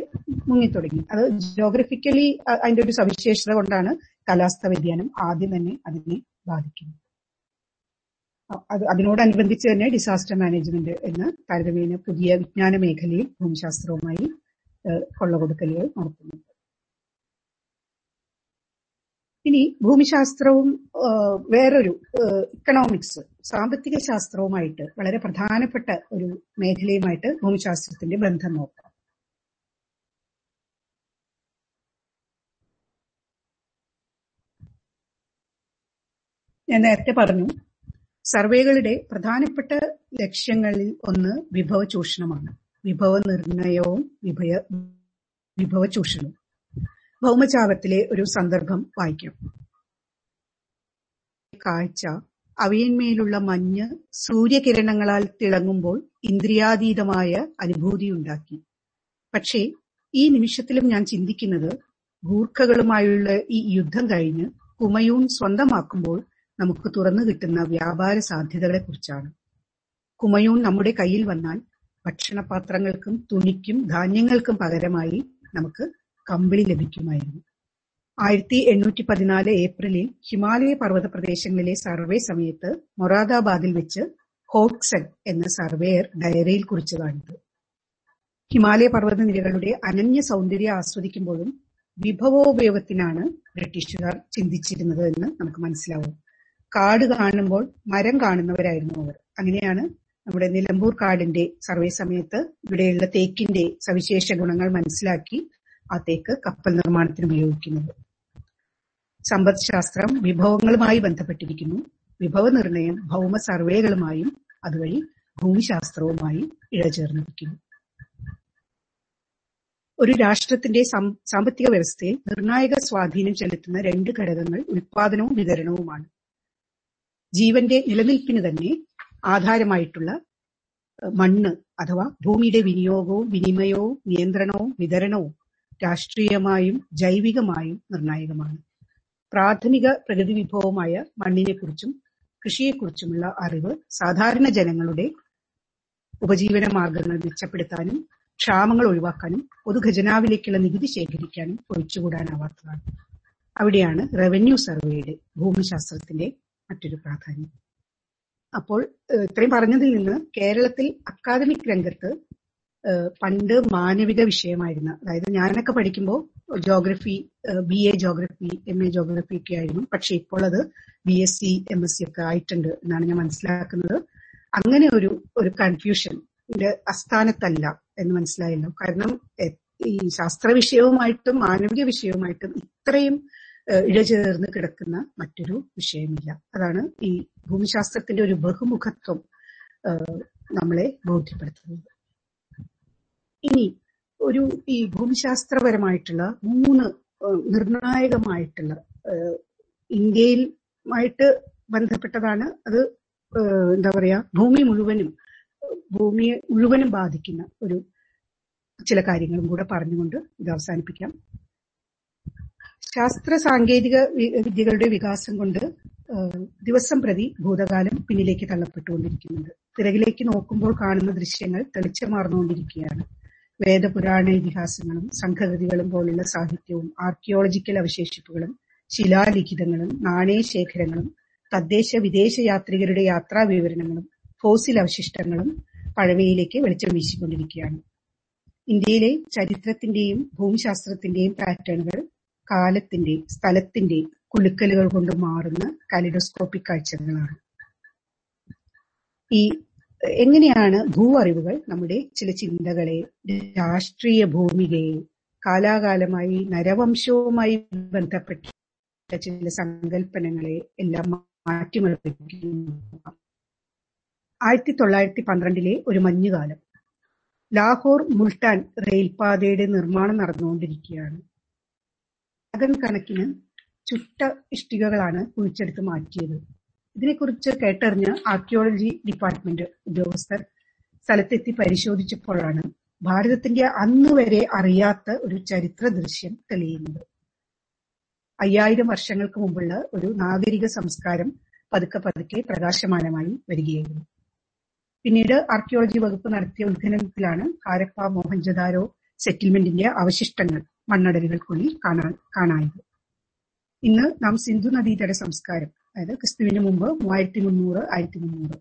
മുങ്ങിത്തുടങ്ങി. അത് ജിയോഗ്രഫിക്കലി അതിന്റെ ഒരു സവിശേഷത കൊണ്ടാണ് കാലാവസ്ഥാ വ്യതിയാനം ആദ്യം തന്നെ അതിനെ ബാധിക്കുന്നത്. അതിനോടനുബന്ധിച്ച് തന്നെ ഡിസാസ്റ്റർ മാനേജ്മെന്റ് എന്ന താരതമ്യേന പുതിയ വിജ്ഞാന മേഖലയിൽ ഭൂമിശാസ്ത്രവുമായി കൊള്ളകൊടുക്കലുകൾ നടത്തുന്നുണ്ട്. ഇനി ഭൂമിശാസ്ത്രവും വേറൊരു ഇക്കണോമിക്സ് സാമ്പത്തിക ശാസ്ത്രവുമായിട്ട് വളരെ പ്രധാനപ്പെട്ട ഒരു മേഖലയുമായിട്ട് ഭൂമിശാസ്ത്രത്തിന്റെ ബന്ധം നോക്കാം. ഞാൻ നേരത്തെ പറഞ്ഞു സർവേകളുടെ പ്രധാനപ്പെട്ട ലക്ഷ്യങ്ങളിൽ ഒന്ന് വിഭവ ചൂഷണമാണ്, വിഭവ നിർണയവും വിഭവ ചൂഷണവും. ഭൗമചാപത്തിലെ ഒരു സന്ദർഭം വായിക്കാം. കാഴ്ച അവയന്മേലുള്ള മഞ്ഞ് സൂര്യകിരണങ്ങളാൽ തിളങ്ങുമ്പോൾ ഇന്ദ്രിയാതീതമായ അനുഭൂതിയുണ്ടാക്കി. പക്ഷേ ഈ നിമിഷത്തിലും ഞാൻ ചിന്തിക്കുന്നത് ഗൂർഖകളുമായുള്ള ഈ യുദ്ധം കഴിഞ്ഞ് കുമയൂൺ സ്വന്തമാക്കുമ്പോൾ നമുക്ക് തുറന്നു കിട്ടുന്ന വ്യാപാര സാധ്യതകളെ കുറിച്ചാണ്. കുമയൂൺ നമ്മുടെ കയ്യിൽ വന്നാൽ ഭക്ഷണപാത്രങ്ങൾക്കും തുണിക്കും ധാന്യങ്ങൾക്കും പകരമായി നമുക്ക് കമ്പിളി ലഭിക്കുമായിരുന്നു. 1814 ഏപ്രിലിൽ ഹിമാലയ പർവ്വത പ്രദേശങ്ങളിലെ സർവേ സമയത്ത് മൊറാദാബാദിൽ വെച്ച് ഹോക്സൺ എന്ന സർവേയർ ഡയറിയിൽ കുറിച്ചതാണിത്. ഹിമാലയ പർവ്വത നിരകളുടെ അനന്യ സൗന്ദര്യം ആസ്വദിക്കുമ്പോഴും വിഭവോപയോഗത്തിനാണ് ബ്രിട്ടീഷുകാർ ചിന്തിച്ചിരുന്നത് എന്ന് നമുക്ക് മനസ്സിലാവും. കാട് കാണുമ്പോൾ മരം കാണുന്നവരായിരുന്നു അവർ. അങ്ങനെയാണ് നമ്മുടെ നിലമ്പൂർ കാടിന്റെ സർവേ സമയത്ത് ഇവിടെയുള്ള തേക്കിന്റെ സവിശേഷ ഗുണങ്ങൾ മനസ്സിലാക്കി ആ തേക്ക് കപ്പൽ നിർമ്മാണത്തിന് ഉപയോഗിക്കുന്നത്. സമ്പദ്ശാസ്ത്രം വിഭവങ്ങളുമായി ബന്ധപ്പെട്ടിരിക്കുന്നു. വിഭവ നിർണയം ഭൗമ സർവേകളുമായും അതുവഴി ഭൂമിശാസ്ത്രവുമായി ഇഴചേർന്നിരിക്കുന്നു. ഒരു രാഷ്ട്രത്തിന്റെ സാമ്പത്തിക വ്യവസ്ഥയിൽ നിർണായക സ്വാധീനം ചെലുത്തുന്ന രണ്ട് ഘടകങ്ങൾ ഉൽപാദനവും വിതരണവുമാണ്. ജീവന്റെ നിലനിൽപ്പിന് തന്നെ ആധാരമായിട്ടുള്ള മണ്ണ് അഥവാ ഭൂമിയുടെ വിനിയോഗവും വിനിമയവും നിയന്ത്രണവും വിതരണവും രാഷ്ട്രീയമായും ജൈവികമായും നിർണായകമാണ്. പ്രാഥമിക പ്രകൃതി വിഭവമായ മണ്ണിനെക്കുറിച്ചും കൃഷിയെക്കുറിച്ചുമുള്ള അറിവ് സാധാരണ ജനങ്ങളുടെ ഉപജീവന മാർഗങ്ങൾ മെച്ചപ്പെടുത്താനും ക്ഷാമങ്ങൾ ഒഴിവാക്കാനും പൊതുഖജനാവിലേക്കുള്ള നികുതി ശേഖരിക്കാനും ഒഴിച്ചുകൂടാനാവാത്തതാണ്. അവിടെയാണ് റവന്യൂ സർവേയുടെ ഭൂമിശാസ്ത്രത്തിന്റെ മറ്റൊരു പ്രാധാന്യം. അപ്പോൾ ഇത്രയും പറഞ്ഞതിൽ നിന്ന് കേരളത്തിൽ അക്കാദമിക് രംഗത്ത് പണ്ട് മാനവിക വിഷയമായിരുന്നു. അതായത് ഞാനൊക്കെ പഠിക്കുമ്പോൾ geography BA geography MA geography ഒക്കെ ആയിരുന്നു. പക്ഷെ ഇപ്പോൾ അത് BSc MSc ഒക്കെ ആയിട്ടുണ്ട് എന്നാണ് ഞാൻ മനസ്സിലാക്കുന്നത്. അങ്ങനെ ഒരു കൺഫ്യൂഷൻ അസ്ഥാനത്തല്ല എന്ന് മനസ്സിലായല്ലോ. കാരണം ഈ ശാസ്ത്ര വിഷയവുമായിട്ടും മാനവിക വിഷയവുമായിട്ടും ഇത്രയും ഇഴചേർന്ന് കിടക്കുന്ന മറ്റൊരു വിഷയമില്ല. അതാണ് ഈ ഭൂമിശാസ്ത്രത്തിന്റെ ഒരു ബഹുമുഖത്വം നമ്മളെ ബോധ്യപ്പെടുത്തുന്നത്. ഇനി ഒരു ഈ ഭൂമിശാസ്ത്രപരമായിട്ടുള്ള മൂന്ന് നിർണായകമായിട്ടുള്ള ഇന്ത്യയിലുമായിട്ട് ബന്ധപ്പെട്ടതാണ്. അത് എന്താ പറയാ, ഭൂമിയെ മുഴുവനും ബാധിക്കുന്ന ഒരു ചില കാര്യങ്ങളും കൂടെ പറഞ്ഞുകൊണ്ട് ഇത് അവസാനിപ്പിക്കാം. ശാസ്ത്ര സാങ്കേതിക വിദ്യകളുടെ വികാസം കൊണ്ട് ദിവസം പ്രതി ഭൂതകാലം പിന്നിലേക്ക് തള്ളപ്പെട്ടുകൊണ്ടിരിക്കുന്നുണ്ട്. തിരകിലേക്ക് നോക്കുമ്പോൾ കാണുന്ന ദൃശ്യങ്ങൾ തെളിച്ചമാർന്നുകൊണ്ടിരിക്കുകയാണ്. വേദപുരാണ ഇതിഹാസങ്ങളും സംഘകൃതികളും പോലുള്ള സാഹിത്യവും ആർക്കിയോളജിക്കൽ അവശേഷിപ്പുകളും ശിലാലിഖിതങ്ങളും നാണയശേഖരങ്ങളും തദ്ദേശ വിദേശ യാത്രികരുടെ യാത്രാ വിവരണങ്ങളും ഫോസിൽ അവശിഷ്ടങ്ങളും പഴമയിലേക്ക് വെളിച്ചം വീശിക്കൊണ്ടിരിക്കുകയാണ്. ഇന്ത്യയിലെ ചരിത്രത്തിന്റെയും ഭൂമിശാസ്ത്രത്തിന്റെയും പാറ്റേണുകൾ കാലത്തിന്റെ സ്ഥലത്തിന്റെ കുലുക്കലുകൾ കൊണ്ട് മാറുന്ന കാലിഡോസ്കോപ്പിക് കാഴ്ചകളാണ്. ഈ എങ്ങനെയാണ് ഭൂവറിവുകൾ നമ്മുടെ ചില ചിന്തകളെ, രാഷ്ട്രീയ ഭൂമികയെ, കാലാകാലമായി നരവംശവുമായി ബന്ധപ്പെട്ട ചില സങ്കല്പനങ്ങളെ എല്ലാം മാറ്റിമറിക്കുന്നു? 1912 ഒരു മഞ്ഞുകാലം. ലാഹോർ മുൾട്ടാൻ റെയിൽപാതയുടെ നിർമ്മാണം നടന്നുകൊണ്ടിരിക്കുകയാണ്. അകൻ കണക്കിന് ചുട്ട ഇഷ്ടികകളാണ് കുഴിച്ചെടുത്ത് മാറ്റിയത്. ഇതിനെക്കുറിച്ച് കേട്ടറിഞ്ഞ് ആർക്കിയോളജി ഡിപ്പാർട്ട്മെന്റ് ഉദ്യോഗസ്ഥർ സ്ഥലത്തെത്തി പരിശോധിച്ചപ്പോഴാണ് ഭാരതത്തിന്റെ അന്ന് വരെ അറിയാത്ത ഒരു ചരിത്ര ദൃശ്യം തെളിയുന്നത്. 5000 വർഷങ്ങൾക്ക് മുമ്പുള്ള ഒരു നാഗരിക സംസ്കാരം പതുക്കെ പതുക്കെ പ്രകാശമാനമായി വരികയായിരുന്നു. പിന്നീട് ആർക്കിയോളജി വകുപ്പ് നടത്തിയ ഉത്ഖനനത്തിലാണ് ഹാരപ്പ, മോഹൻജദാരോ സെറ്റിൽമെന്റിന്റെ അവശിഷ്ടങ്ങൾ മണ്ണടലുകൾക്കുള്ളിൽ കാണാനായത്. ഇന്ന് നാം സിന്ധു നദീതട സംസ്കാരം, അതായത് ക്രിസ്തുവിന് മുമ്പ് 1300-1300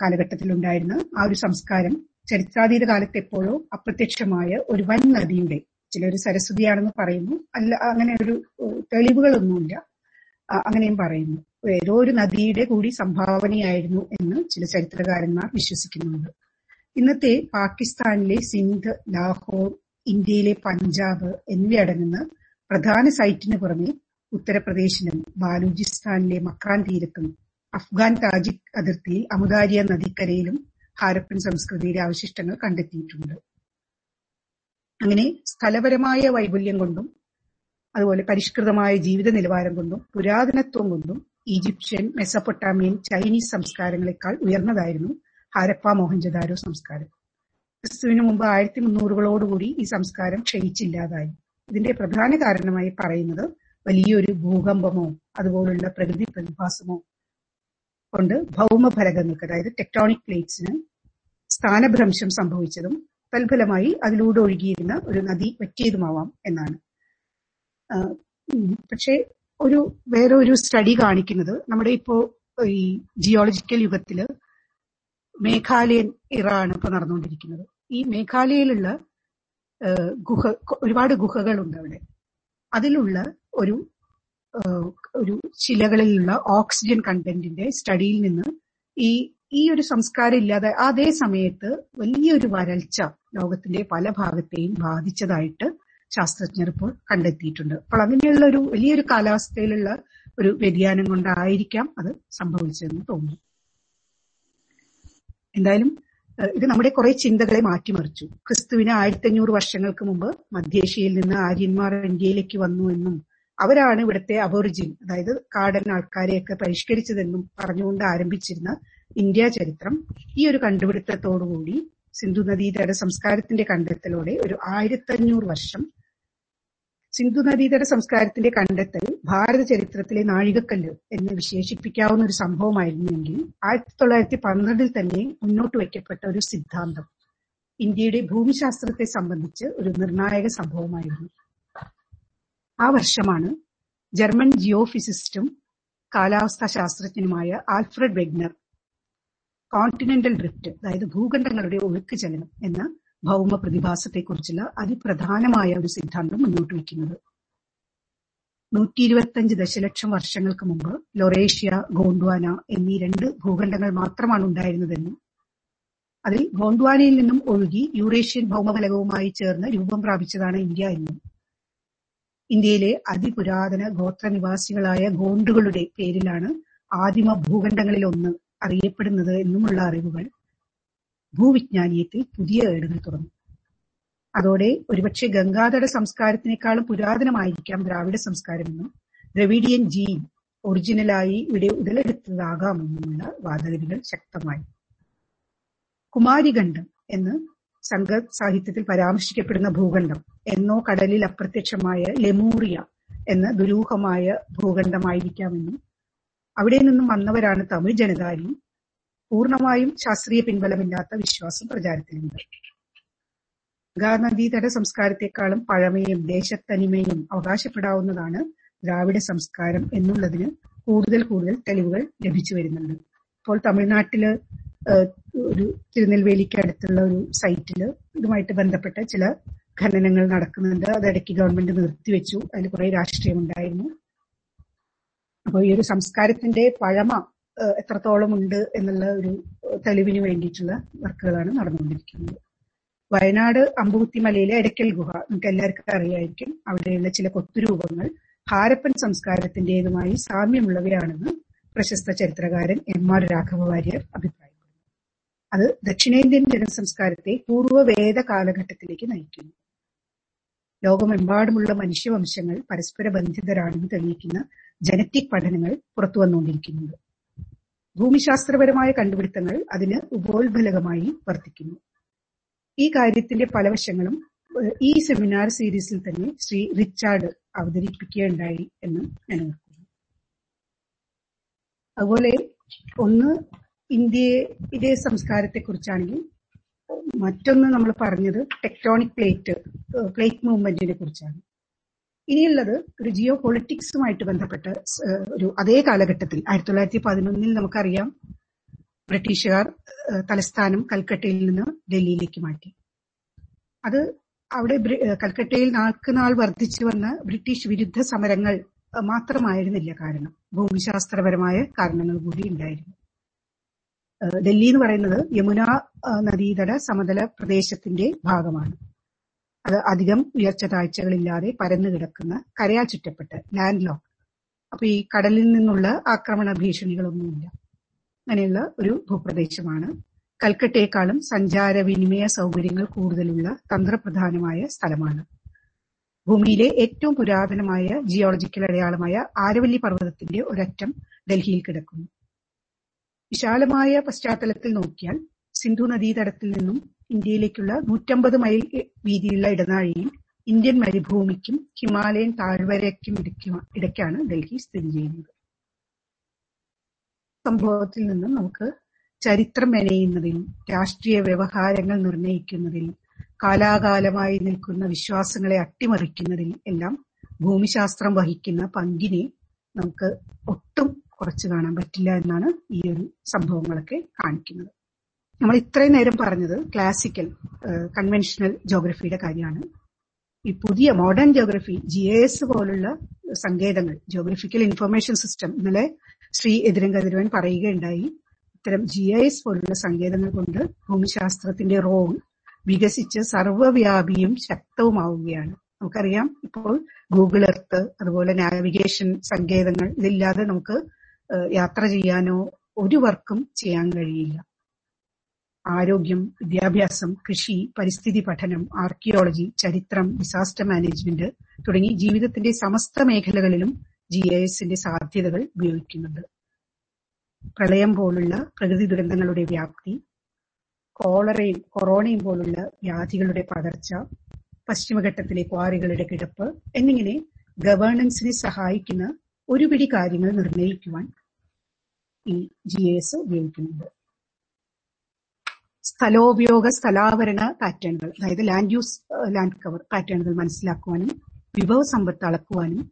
കാലഘട്ടത്തിലുണ്ടായിരുന്ന ആ ഒരു സംസ്കാരം ചരിത്രാതീത കാലത്തെപ്പോഴോ അപ്രത്യക്ഷമായ ഒരു വൻ നദിയുടെ ചിലർ സരസ്വതിയാണെന്ന് പറയുന്നു, അല്ല അങ്ങനെ ഒരു തെളിവുകളൊന്നുമില്ല, അങ്ങനെയും പറയുന്നു. ഏതോ ഒരു നദിയുടെ കൂടി സംഭാവനയായിരുന്നു എന്ന് ചില ചരിത്രകാരന്മാർ വിശ്വസിക്കുന്നുണ്ട്. ഇന്നത്തെ പാകിസ്ഥാനിലെ സിന്ധ്, ലാഹോർ, ഇന്ത്യയിലെ പഞ്ചാബ് എന്നിവയടങ്ങുന്ന പ്രധാന സൈറ്റിന് പുറമെ ഉത്തർപ്രദേശിലും ബാലൂചിസ്ഥാനിലെ മക്രാൻ തീരത്തും അഫ്ഗാൻ താജിക് അതിർത്തിയിൽ അമുദാരിയ നദിക്കരയിലും ഹാരപ്പൻ സംസ്കൃതിയുടെ അവശിഷ്ടങ്ങൾ കണ്ടെത്തിയിട്ടുണ്ട്. അങ്ങനെ സ്ഥലപരമായ വൈപുല്യം കൊണ്ടും അതുപോലെ പരിഷ്കൃതമായ ജീവിത നിലവാരം കൊണ്ടും പുരാതനത്വം കൊണ്ടും ഈജിപ്ഷ്യൻ, മെസപ്പൊട്ടാമിയൻ, ചൈനീസ് സംസ്കാരങ്ങളെക്കാൾ ഉയർന്നതായിരുന്നു ഹാരപ്പ മോഹൻജദാരോ സംസ്കാരം. ക്രിസ്തുവിന് മുമ്പ് 1300 ഈ സംസ്കാരം ക്ഷയിച്ചില്ലാതായി. ഇതിന്റെ പ്രധാന കാരണമായി പറയുന്നത് വലിയൊരു ഭൂകമ്പമോ അതുപോലുള്ള പ്രകൃതി പ്രതിഭാസമോ കൊണ്ട് ഭൗമഫലകങ്ങൾക്ക്, അതായത് ടെക്ടോണിക് പ്ലേറ്റ്സിന് സ്ഥാനഭ്രംശം സംഭവിച്ചതും തൽഫലമായി അതിലൂടെ ഒഴുകിയിരുന്ന ഒരു നദി വറ്റിയതുമാവാം എന്നാണ്. പക്ഷേ വേറൊരു സ്റ്റഡി കാണിക്കുന്നത്, നമ്മുടെ ഇപ്പോ ഈ ജിയോളജിക്കൽ യുഗത്തില് മേഘാലയൻ ഇറാണ് ഇപ്പൊ നടന്നുകൊണ്ടിരിക്കുന്നത്. ഈ മേഘാലയയിലുള്ള ഒരുപാട് ഗുഹകളുണ്ട് അവിടെ. അതിലുള്ള ഒരു ശിലകളിലുള്ള ഓക്സിജൻ കണ്ടന്റിന്റെ സ്റ്റഡിയിൽ നിന്ന് ഈ ഒരു സംസ്കാരം ഇല്ലാതെ അതേ സമയത്ത് വലിയൊരു വരൾച്ച ലോകത്തിന്റെ പല ഭാഗത്തെയും ബാധിച്ചതായിട്ട് ശാസ്ത്രജ്ഞർ ഇപ്പോൾ കണ്ടെത്തിയിട്ടുണ്ട്. അപ്പോൾ അങ്ങനെയുള്ള ഒരു വലിയൊരു കാലാവസ്ഥയിലുള്ള ഒരു വ്യതിയാനം കൊണ്ടായിരിക്കാം അത് സംഭവിച്ചതെന്ന് തോന്നുന്നു. എന്തായാലും ഇത് നമ്മുടെ കുറെ ചിന്തകളെ മാറ്റിമറിച്ചു. ക്രിസ്തുവിന് 1500 മുമ്പ് മധ്യേഷ്യയിൽ നിന്ന് ആര്യന്മാർ ഇന്ത്യയിലേക്ക് വന്നു എന്നും അവരാണ് ഇവിടുത്തെ അബോറിജിൻ, അതായത് കാടൻ ആൾക്കാരെയൊക്കെ പരിഷ്കരിച്ചതെന്നും പറഞ്ഞുകൊണ്ട് ആരംഭിച്ചിരുന്ന ഇന്ത്യ ചരിത്രം ഈ ഒരു കണ്ടുപിടുത്തത്തോടുകൂടി സിന്ധു നദീതട സംസ്കാരത്തിന്റെ കണ്ടെത്തലോടെ ഒരു 1500 സിന്ധു നദീതട സംസ്കാരത്തിന്റെ കണ്ടെത്തൽ ഭാരത ചരിത്രത്തിലെ നാഴികക്കല്ല് എന്ന് വിശേഷിപ്പിക്കാവുന്ന ഒരു സംഭവമായിരുന്നെങ്കിൽ 1912 തന്നെ മുന്നോട്ട് വയ്ക്കപ്പെട്ട ഒരു സിദ്ധാന്തം ഇന്ത്യയുടെ ഭൂമിശാസ്ത്രത്തെ സംബന്ധിച്ച് ഒരു നിർണായക സംഭവമായിരുന്നു. ആ വർഷമാണ് ജർമ്മൻ ജിയോ ഫിസിസ്റ്റും കാലാവസ്ഥാ ശാസ്ത്രജ്ഞനുമായ ആൽഫ്രഡ് വെഗ്നർ കോണ്ടിനെന്റൽ ഡ്രിഫ്റ്റ്, അതായത് ഭൂഖണ്ഡങ്ങളുടെ ഒഴുക്ക് ചലനം എന്ന ഭൗമ പ്രതിഭാസത്തെക്കുറിച്ചുള്ള അതിപ്രധാനമായ ഒരു സിദ്ധാന്തം മുന്നോട്ട് വയ്ക്കുന്നത്. 125 ദശലക്ഷം വർഷങ്ങൾക്ക് മുമ്പ് ലൊറേഷ്യ, ഗോണ്ട്വാന എന്നീ 2 ഭൂഖണ്ഡങ്ങൾ മാത്രമാണ് ഉണ്ടായിരുന്നതെന്നും അതിൽ ഗോണ്ട്വാനയിൽ നിന്നും ഒഴുകി യൂറേഷ്യൻ ഭൗമഫലകവുമായി ചേർന്ന് രൂപം പ്രാപിച്ചതാണ് ഇന്ത്യ എന്നും ഇന്ത്യയിലെ അതിപുരാതന ഗോത്രനിവാസികളായ ഗോണ്ടുകളുടെ പേരിലാണ് ആദിമ ഭൂഖണ്ഡങ്ങളിൽ ഒന്ന് അറിയപ്പെടുന്നത് എന്നുമുള്ള അറിവുകൾ ഭൂവിജ്ഞാനീയത്തിൽ പുതിയ ഏടുകൾ തുറന്നു. അതോടെ ഒരുപക്ഷെ ഗംഗാതട സംസ്കാരത്തിനേക്കാളും പുരാതനമായിരിക്കാം ദ്രാവിഡ സംസ്കാരമെന്നും ദ്രവിഡിയൻ ജീൻ ഒറിജിനലായി ഇവിടെ ഉടലെടുത്തതാകാമെന്നുമുള്ള വാദഗതികൾ ശക്തമായി. കുമാരിഖണ്ഡം എന്ന് സംഗത് സാഹിത്യത്തിൽ പരാമർശിക്കപ്പെടുന്ന ഭൂഖണ്ഡം എന്നോ കടലിൽ അപ്രത്യക്ഷമായ ലെമൂറിയ എന്ന ദുരൂഹമായ ഭൂഖണ്ഡമായിരിക്കാമെന്നും അവിടെ നിന്നും വന്നവരാണ് തമിഴ് ജനതായും പൂർണ്ണമായും ശാസ്ത്രീയ പിൻബലമില്ലാത്ത വിശ്വാസം പ്രചാരത്തിലുണ്ട്. ഗംഗാനദീതട സംസ്കാരത്തെക്കാളും പഴമയും ദേശത്തനിമയും അവകാശപ്പെടാവുന്നതാണ് ദ്രാവിഡ സംസ്കാരം എന്നുള്ളതിന് കൂടുതൽ തെളിവുകൾ ലഭിച്ചു വരുന്നുണ്ട്. ഇപ്പോൾ തമിഴ്നാട്ടില് ഒരു തിരുനെൽവേലിക്ക് അടുത്തുള്ള ഒരു സൈറ്റില് ഇതുമായിട്ട് ബന്ധപ്പെട്ട ചില ഖനനങ്ങൾ നടക്കുന്നുണ്ട്. അതിടയ്ക്ക് ഗവൺമെന്റ് നിർത്തിവെച്ചു. അതിൽ കുറെ രാഷ്ട്രീയമുണ്ടായിരുന്നു. അപ്പോൾ ഈ ഒരു സംസ്കാരത്തിന്റെ പഴമ എത്രത്തോളം ഉണ്ട് എന്നുള്ള ഒരു തെളിവിന് വേണ്ടിയിട്ടുള്ള വർക്കുകളാണ് നടന്നുകൊണ്ടിരിക്കുന്നത്. വയനാട് അമ്പുകുത്തിമലയിലെ എടയ്ക്കൽ ഗുഹ നമുക്ക് എല്ലാവർക്കും അറിയായിരിക്കും. അവിടെയുള്ള ചില കൊത്തുരൂപങ്ങൾ ഹാരപ്പൻ സംസ്കാരത്തിന്റേതുമായി സാമ്യമുള്ളവയാണെന്ന് പ്രശസ്ത ചരിത്രകാരൻ എം ആർ രാഘവ വാര്യർ അഭിപ്രായപ്പെട്ടു. അത് ദക്ഷിണേന്ത്യൻ ജനസംസ്കാരത്തെ പൂർവ്വവേദ കാലഘട്ടത്തിലേക്ക് നയിക്കുന്നു. ലോകമെമ്പാടുമുള്ള മനുഷ്യവംശങ്ങൾ പരസ്പര ബന്ധിതരാണെന്ന് തെളിയിക്കുന്ന ജനറ്റിക് പഠനങ്ങൾ പുറത്തുവന്നുകൊണ്ടിരിക്കുന്നുണ്ട്. ഭൂമിശാസ്ത്രപരമായ കണ്ടുപിടുത്തങ്ങൾ അതിന് ഉപോത്ഫലകമായി വർത്തിക്കുന്നു. ഈ കാര്യത്തിന്റെ പല വശങ്ങളും ഈ സെമിനാർ സീരീസിൽ തന്നെ ശ്രീ റിച്ചാർഡ് അവതരിപ്പിക്കുകയുണ്ടായി എന്ന് ഞാൻ ഓർക്കുന്നു. അതുപോലെ ഒന്ന് ഇന്ത്യയിലെ സംസ്കാരത്തെക്കുറിച്ചാണെങ്കിൽ മറ്റൊന്ന് നമ്മൾ പറഞ്ഞത് ടെക്ടോണിക് പ്ലേറ്റ് മൂവ്മെന്റിനെ കുറിച്ചാണ്. ഇനിയുള്ളത് ഒരു ജിയോ പൊളിറ്റിക്സുമായിട്ട് ബന്ധപ്പെട്ട ഒരു അതേ കാലഘട്ടത്തിൽ 1911 നമുക്കറിയാം ബ്രിട്ടീഷുകാർ തലസ്ഥാനം കൽക്കട്ടയിൽ നിന്ന് ഡൽഹിയിലേക്ക് മാറ്റി. അത് അവിടെ കൽക്കട്ടയിൽ നാൾക്ക് നാൾ വർദ്ധിച്ചു വന്ന ബ്രിട്ടീഷ് വിരുദ്ധ സമരങ്ങൾ മാത്രമായിരുന്നില്ല കാരണം, ഭൂമിശാസ്ത്രപരമായ കാരണങ്ങൾ കൂടി ഉണ്ടായിരുന്നു. ഡൽഹി എന്ന് പറയുന്നത് യമുന നദീതട സമതല പ്രദേശത്തിന്റെ ഭാഗമാണ്. അത് അധികം ഉയർച്ച താഴ്ചകളില്ലാതെ പരന്നു കിടക്കുന്ന, കരയാൽ ചുറ്റപ്പെട്ട്, ലാൻഡ് ലോക്ക്. അപ്പൊ ഈ കടലിൽ നിന്നുള്ള ആക്രമണ ഭീഷണികളൊന്നുമില്ല. അങ്ങനെയുള്ള ഒരു ഭൂപ്രദേശമാണ്. കൽക്കട്ടയെക്കാളും സഞ്ചാര വിനിമയ സൗകര്യങ്ങൾ കൂടുതലുള്ള തന്ത്രപ്രധാനമായ സ്ഥലമാണ്. ഭൂമിയിലെ ഏറ്റവും പുരാതനമായ ജിയോളജിക്കൽ അടയാളമായ ആരവല്ലി പർവ്വതത്തിന്റെ ഒരറ്റം ഡൽഹിയിൽ കിടക്കുന്നു. വിശാലമായ പശ്ചാത്തലത്തിൽ നോക്കിയാൽ സിന്ധു നദീതടത്തിൽ നിന്നും ഇന്ത്യയിലേക്കുള്ള 150 മൈൽ വീതിയുള്ള ഇടനാഴിയിൽ ഇന്ത്യൻ മരുഭൂമിക്കും ഹിമാലയൻ താഴ്വരയ്ക്കും ഇടയ്ക്കാണ് ഡൽഹി സ്ഥിതി ചെയ്യുന്നത്. സംഭവത്തിൽ നിന്നും നമുക്ക് ചരിത്രം മെനയുന്നതിലും രാഷ്ട്രീയ വ്യവഹാരങ്ങൾ നിർണ്ണയിക്കുന്നതിലും കാലാകാലമായി നിൽക്കുന്ന വിശ്വാസങ്ങളെ അട്ടിമറിക്കുന്നതിൽ എല്ലാം ഭൂമിശാസ്ത്രം വഹിക്കുന്ന പങ്കിനെ നമുക്ക് ഒട്ടും കുറച്ച് കാണാൻ പറ്റില്ല എന്നാണ് ഈ ഒരു സംഭവങ്ങളൊക്കെ കാണിക്കുന്നത്. നമ്മൾ ഇത്രയും നേരം പറഞ്ഞത് ക്ലാസിക്കൽ കൺവെൻഷണൽ ജോഗ്രഫിയുടെ കാര്യമാണ്. ഈ പുതിയ മോഡേൺ ജോഗ്രഫി, GIS പോലുള്ള സങ്കേതങ്ങൾ, ജോഗ്രഫിക്കൽ ഇൻഫർമേഷൻ സിസ്റ്റം, ഇന്നലെ ശ്രീ എതിരങ്കതിരുവൻ പറയുകയുണ്ടായി. ഇത്തരം GIS പോലുള്ള സങ്കേതങ്ങൾ കൊണ്ട് ഭൂമിശാസ്ത്രത്തിന്റെ റോൾ വികസിച്ച് സർവ്വവ്യാപിയും ശക്തവുമാവുകയാണ്. നമുക്കറിയാം, ഇപ്പോൾ ഗൂഗിൾ എർത്ത്, അതുപോലെ നാവിഗേഷൻ സങ്കേതങ്ങൾ, ഇതില്ലാതെ നമുക്ക് യാത്ര ചെയ്യാനോ ഒരു വർക്കും ചെയ്യാൻ കഴിയില്ല. ആരോഗ്യം, വിദ്യാഭ്യാസം, കൃഷി, പരിസ്ഥിതി പഠനം, ആർക്കിയോളജി, ചരിത്രം, ഡിസാസ്റ്റർ മാനേജ്മെന്റ് തുടങ്ങി ജീവിതത്തിന്റെ സമസ്ത മേഖലകളിലും GISന്റെ സാധ്യതകൾ ഉപയോഗിക്കുന്നുണ്ട്. പ്രളയം പോലുള്ള പ്രകൃതി ദുരന്തങ്ങളുടെ വ്യാപ്തി, കൊറോണയും പോലുള്ള വ്യാധികളുടെ പകർച്ച, പശ്ചിമഘട്ടത്തിലെ ക്വാറികളുടെ കിടപ്പ് എന്നിങ്ങനെ ഗവേണൻസിനെ സഹായിക്കുന്ന ഒരുപിടി കാര്യങ്ങൾ നിർണ്ണയിക്കുവാൻ ഈ GIS ഉപയോഗിക്കുന്നുണ്ട്. സ്ഥലോപയോഗ, സ്ഥലാവരണ പാറ്റേണുകൾ, അതായത് ലാൻഡ് യൂസ്, ലാൻഡ് കവർ പാറ്റേണുകൾ മനസ്സിലാക്കുവാനും വിഭവ സമ്പത്ത് അളക്കുവാനും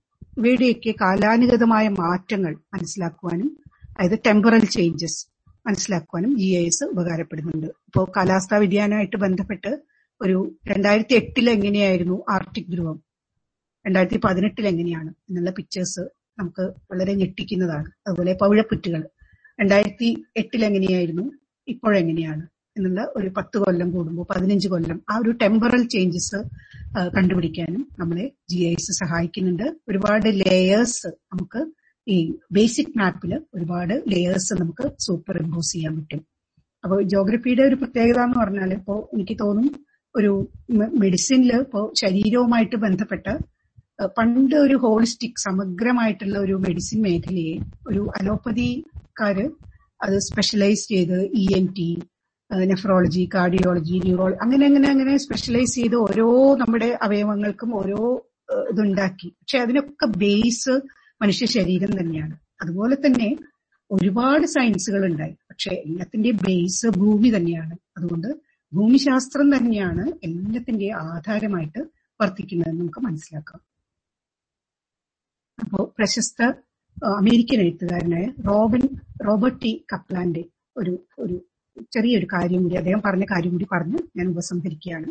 ഇവയുടെയൊക്കെ കാലാനുഗതമായ മാറ്റങ്ങൾ മനസ്സിലാക്കുവാനും, അതായത് ടെമ്പറൽ ചേഞ്ചസ് മനസ്സിലാക്കുവാനും GIS ഉപകാരപ്പെടുന്നുണ്ട്. ഇപ്പോൾ കാലാവസ്ഥാ വ്യതിയാനമായിട്ട് ബന്ധപ്പെട്ട് ഒരു 2008 എങ്ങനെയായിരുന്നു ആർട്ടിക് ധ്രുവം, 2018 എങ്ങനെയാണ് എന്നുള്ള പിക്ചേഴ്സ് നമുക്ക് വളരെ ഞെട്ടിക്കുന്നതാണ്. അതുപോലെ പവിഴപ്പുറ്റുകൾ 2008 എങ്ങനെയായിരുന്നു ഇപ്പോഴെങ്ങനെയാണ് എന്നുള്ള ഒരു 10 കൊല്ലം കൂടുമ്പോൾ 15 കൊല്ലം ആ ഒരു ടെമ്പറൽ ചേഞ്ചസ് കണ്ടുപിടിക്കാനും നമ്മളെ GIS സഹായിക്കുന്നുണ്ട്. ഒരുപാട് ലേയേഴ്സ് നമുക്ക് ഈ ബേസിക് മാപ്പിൽ ഒരുപാട് ലേയേഴ്സ് നമുക്ക് സൂപ്പർ ഇമ്പോസ് ചെയ്യാൻ പറ്റും. അപ്പോൾ ജോഗ്രഫിയുടെ ഒരു പ്രത്യേകത എന്ന് പറഞ്ഞാൽ, ഇപ്പോൾ എനിക്ക് തോന്നും ഒരു മെഡിസിനിൽ ഇപ്പോൾ ശരീരവുമായിട്ട് ബന്ധപ്പെട്ട് പണ്ട് ഒരു ഹോളിസ്റ്റിക് സമഗ്രമായിട്ടുള്ള ഒരു മെഡിസിൻ മേഖലയെ ഒരു അലോപ്പതിക്കാര് അത് സ്പെഷ്യലൈസ് ചെയ്ത് ENT, നെഫ്രോളജി, കാർഡിയോളജി, ന്യൂറോളജി അങ്ങനെ സ്പെഷ്യലൈസ് ചെയ്ത് ഓരോ നമ്മുടെ അവയവങ്ങൾക്കും ഓരോ ഇതുണ്ടാക്കി. പക്ഷെ അതിനൊക്കെ ബേസ് മനുഷ്യ ശരീരം തന്നെയാണ്. അതുപോലെ തന്നെ ഒരുപാട് സയൻസുകൾ ഉണ്ടായി, പക്ഷെ എല്ലാത്തിന്റെ ബേസ് ഭൂമി തന്നെയാണ്. അതുകൊണ്ട് ഭൂമിശാസ്ത്രം തന്നെയാണ് എല്ലാത്തിന്റെ ആധാരമായിട്ട് വർത്തിക്കുന്നതെന്ന് നമുക്ക് മനസ്സിലാക്കാം. അപ്പോൾ പ്രശസ്ത അമേരിക്കൻ എഴുത്തുകാരനായ റോബർട്ട് കപ്ലാന്റെ ഒരു ചെറിയൊരു കാര്യം കൂടി, അദ്ദേഹം പറഞ്ഞ കാര്യം കൂടി പറഞ്ഞ് ഞാൻ ഉപസംഹരിക്കുകയാണ്.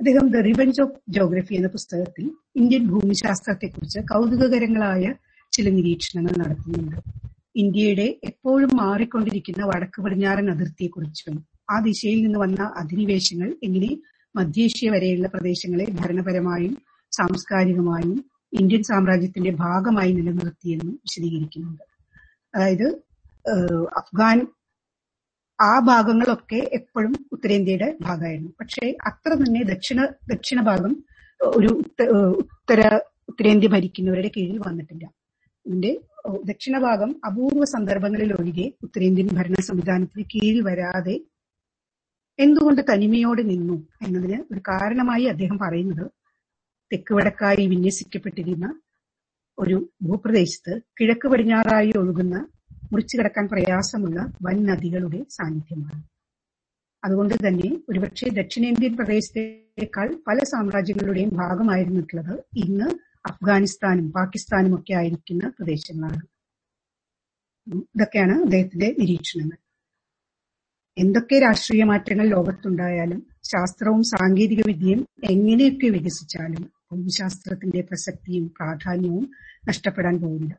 അദ്ദേഹം ദ റിവെഞ്ച് ഓഫ് ജോഗ്രഫി എന്ന പുസ്തകത്തിൽ ഇന്ത്യൻ ഭൂമിശാസ്ത്രത്തെക്കുറിച്ച് കൗതുകകരങ്ങളായ ചില നിരീക്ഷണങ്ങൾ നടത്തുന്നുണ്ട്. ഇന്ത്യയുടെ എപ്പോഴും മാറിക്കൊണ്ടിരിക്കുന്ന വടക്ക് പടിഞ്ഞാറൻ അതിർത്തിയെക്കുറിച്ചും ആ ദിശയിൽ നിന്ന് വന്ന അധിനിവേശങ്ങൾ എങ്ങനെ മധ്യേഷ്യ വരെയുള്ള പ്രദേശങ്ങളെ ഭരണപരമായും സാംസ്കാരികമായും ഇന്ത്യൻ സാമ്രാജ്യത്തിന്റെ ഭാഗമായി നിലനിർത്തിയെന്നും വിശദീകരിക്കുന്നുണ്ട്. അതായത് അഫ്ഗാൻ ആ ഭാഗങ്ങളൊക്കെ എപ്പോഴും ഉത്തരേന്ത്യയുടെ ഭാഗമായിരുന്നു. പക്ഷേ അത്ര തന്നെ ദക്ഷിണ ഭാഗം ഒരു ഉത്തരേന്ത്യ ഭരിക്കുന്നവരുടെ കീഴിൽ വന്നിട്ടില്ല. ഇതിന്റെ ദക്ഷിണ ഭാഗം അപൂർവ സന്ദർഭങ്ങളിൽ ഒഴികെ ഉത്തരേന്ത്യൻ ഭരണ സംവിധാനത്തിന് കീഴിൽ വരാതെ എന്തുകൊണ്ട് തനിമയോടെ നിന്നു എന്നതിന് ഒരു കാരണമായി അദ്ദേഹം പറയുന്നത്, തെക്ക് വടക്കായി വിന്യസിക്കപ്പെട്ടിരുന്ന ഒരു ഭൂപ്രദേശത്ത് കിഴക്ക് പടിഞ്ഞാറായി ഒഴുകുന്ന, മുറിച്ചു കിടക്കാൻ പ്രയാസമുള്ള വൻ നദികളുടെ സാന്നിധ്യമാണ്. അതുകൊണ്ട് തന്നെ ഒരുപക്ഷെ ദക്ഷിണേന്ത്യൻ പ്രദേശത്തേക്കാൾ പല സാമ്രാജ്യങ്ങളുടെയും ഭാഗമായിരുന്നിട്ടുള്ളത് ഇന്ന് അഫ്ഗാനിസ്ഥാനും പാകിസ്ഥാനും ഒക്കെ ആയിരിക്കുന്ന പ്രദേശങ്ങളാണ്. ഇതൊക്കെയാണ് അദ്ദേഹത്തിന്റെ നിരീക്ഷണങ്ങൾ. എന്തൊക്കെ രാഷ്ട്രീയ മാറ്റങ്ങൾ ലോകത്തുണ്ടായാലും ശാസ്ത്രവും സാങ്കേതിക വിദ്യയും എങ്ങനെയൊക്കെ വികസിച്ചാലും ഭൂമിശാസ്ത്രത്തിന്റെ പ്രസക്തിയും പ്രാധാന്യവും നഷ്ടപ്പെടാൻ പോവില്ല.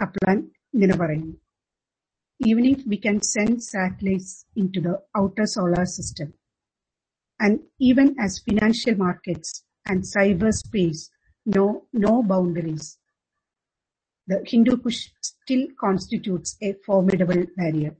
കപ്ലാൻ ഇങ്ങനെ പറയുന്നു: "Even if we can send satellites into the outer solar system, and even as financial markets and cyberspace know no boundaries, the Hindu Kush still constitutes a formidable barrier.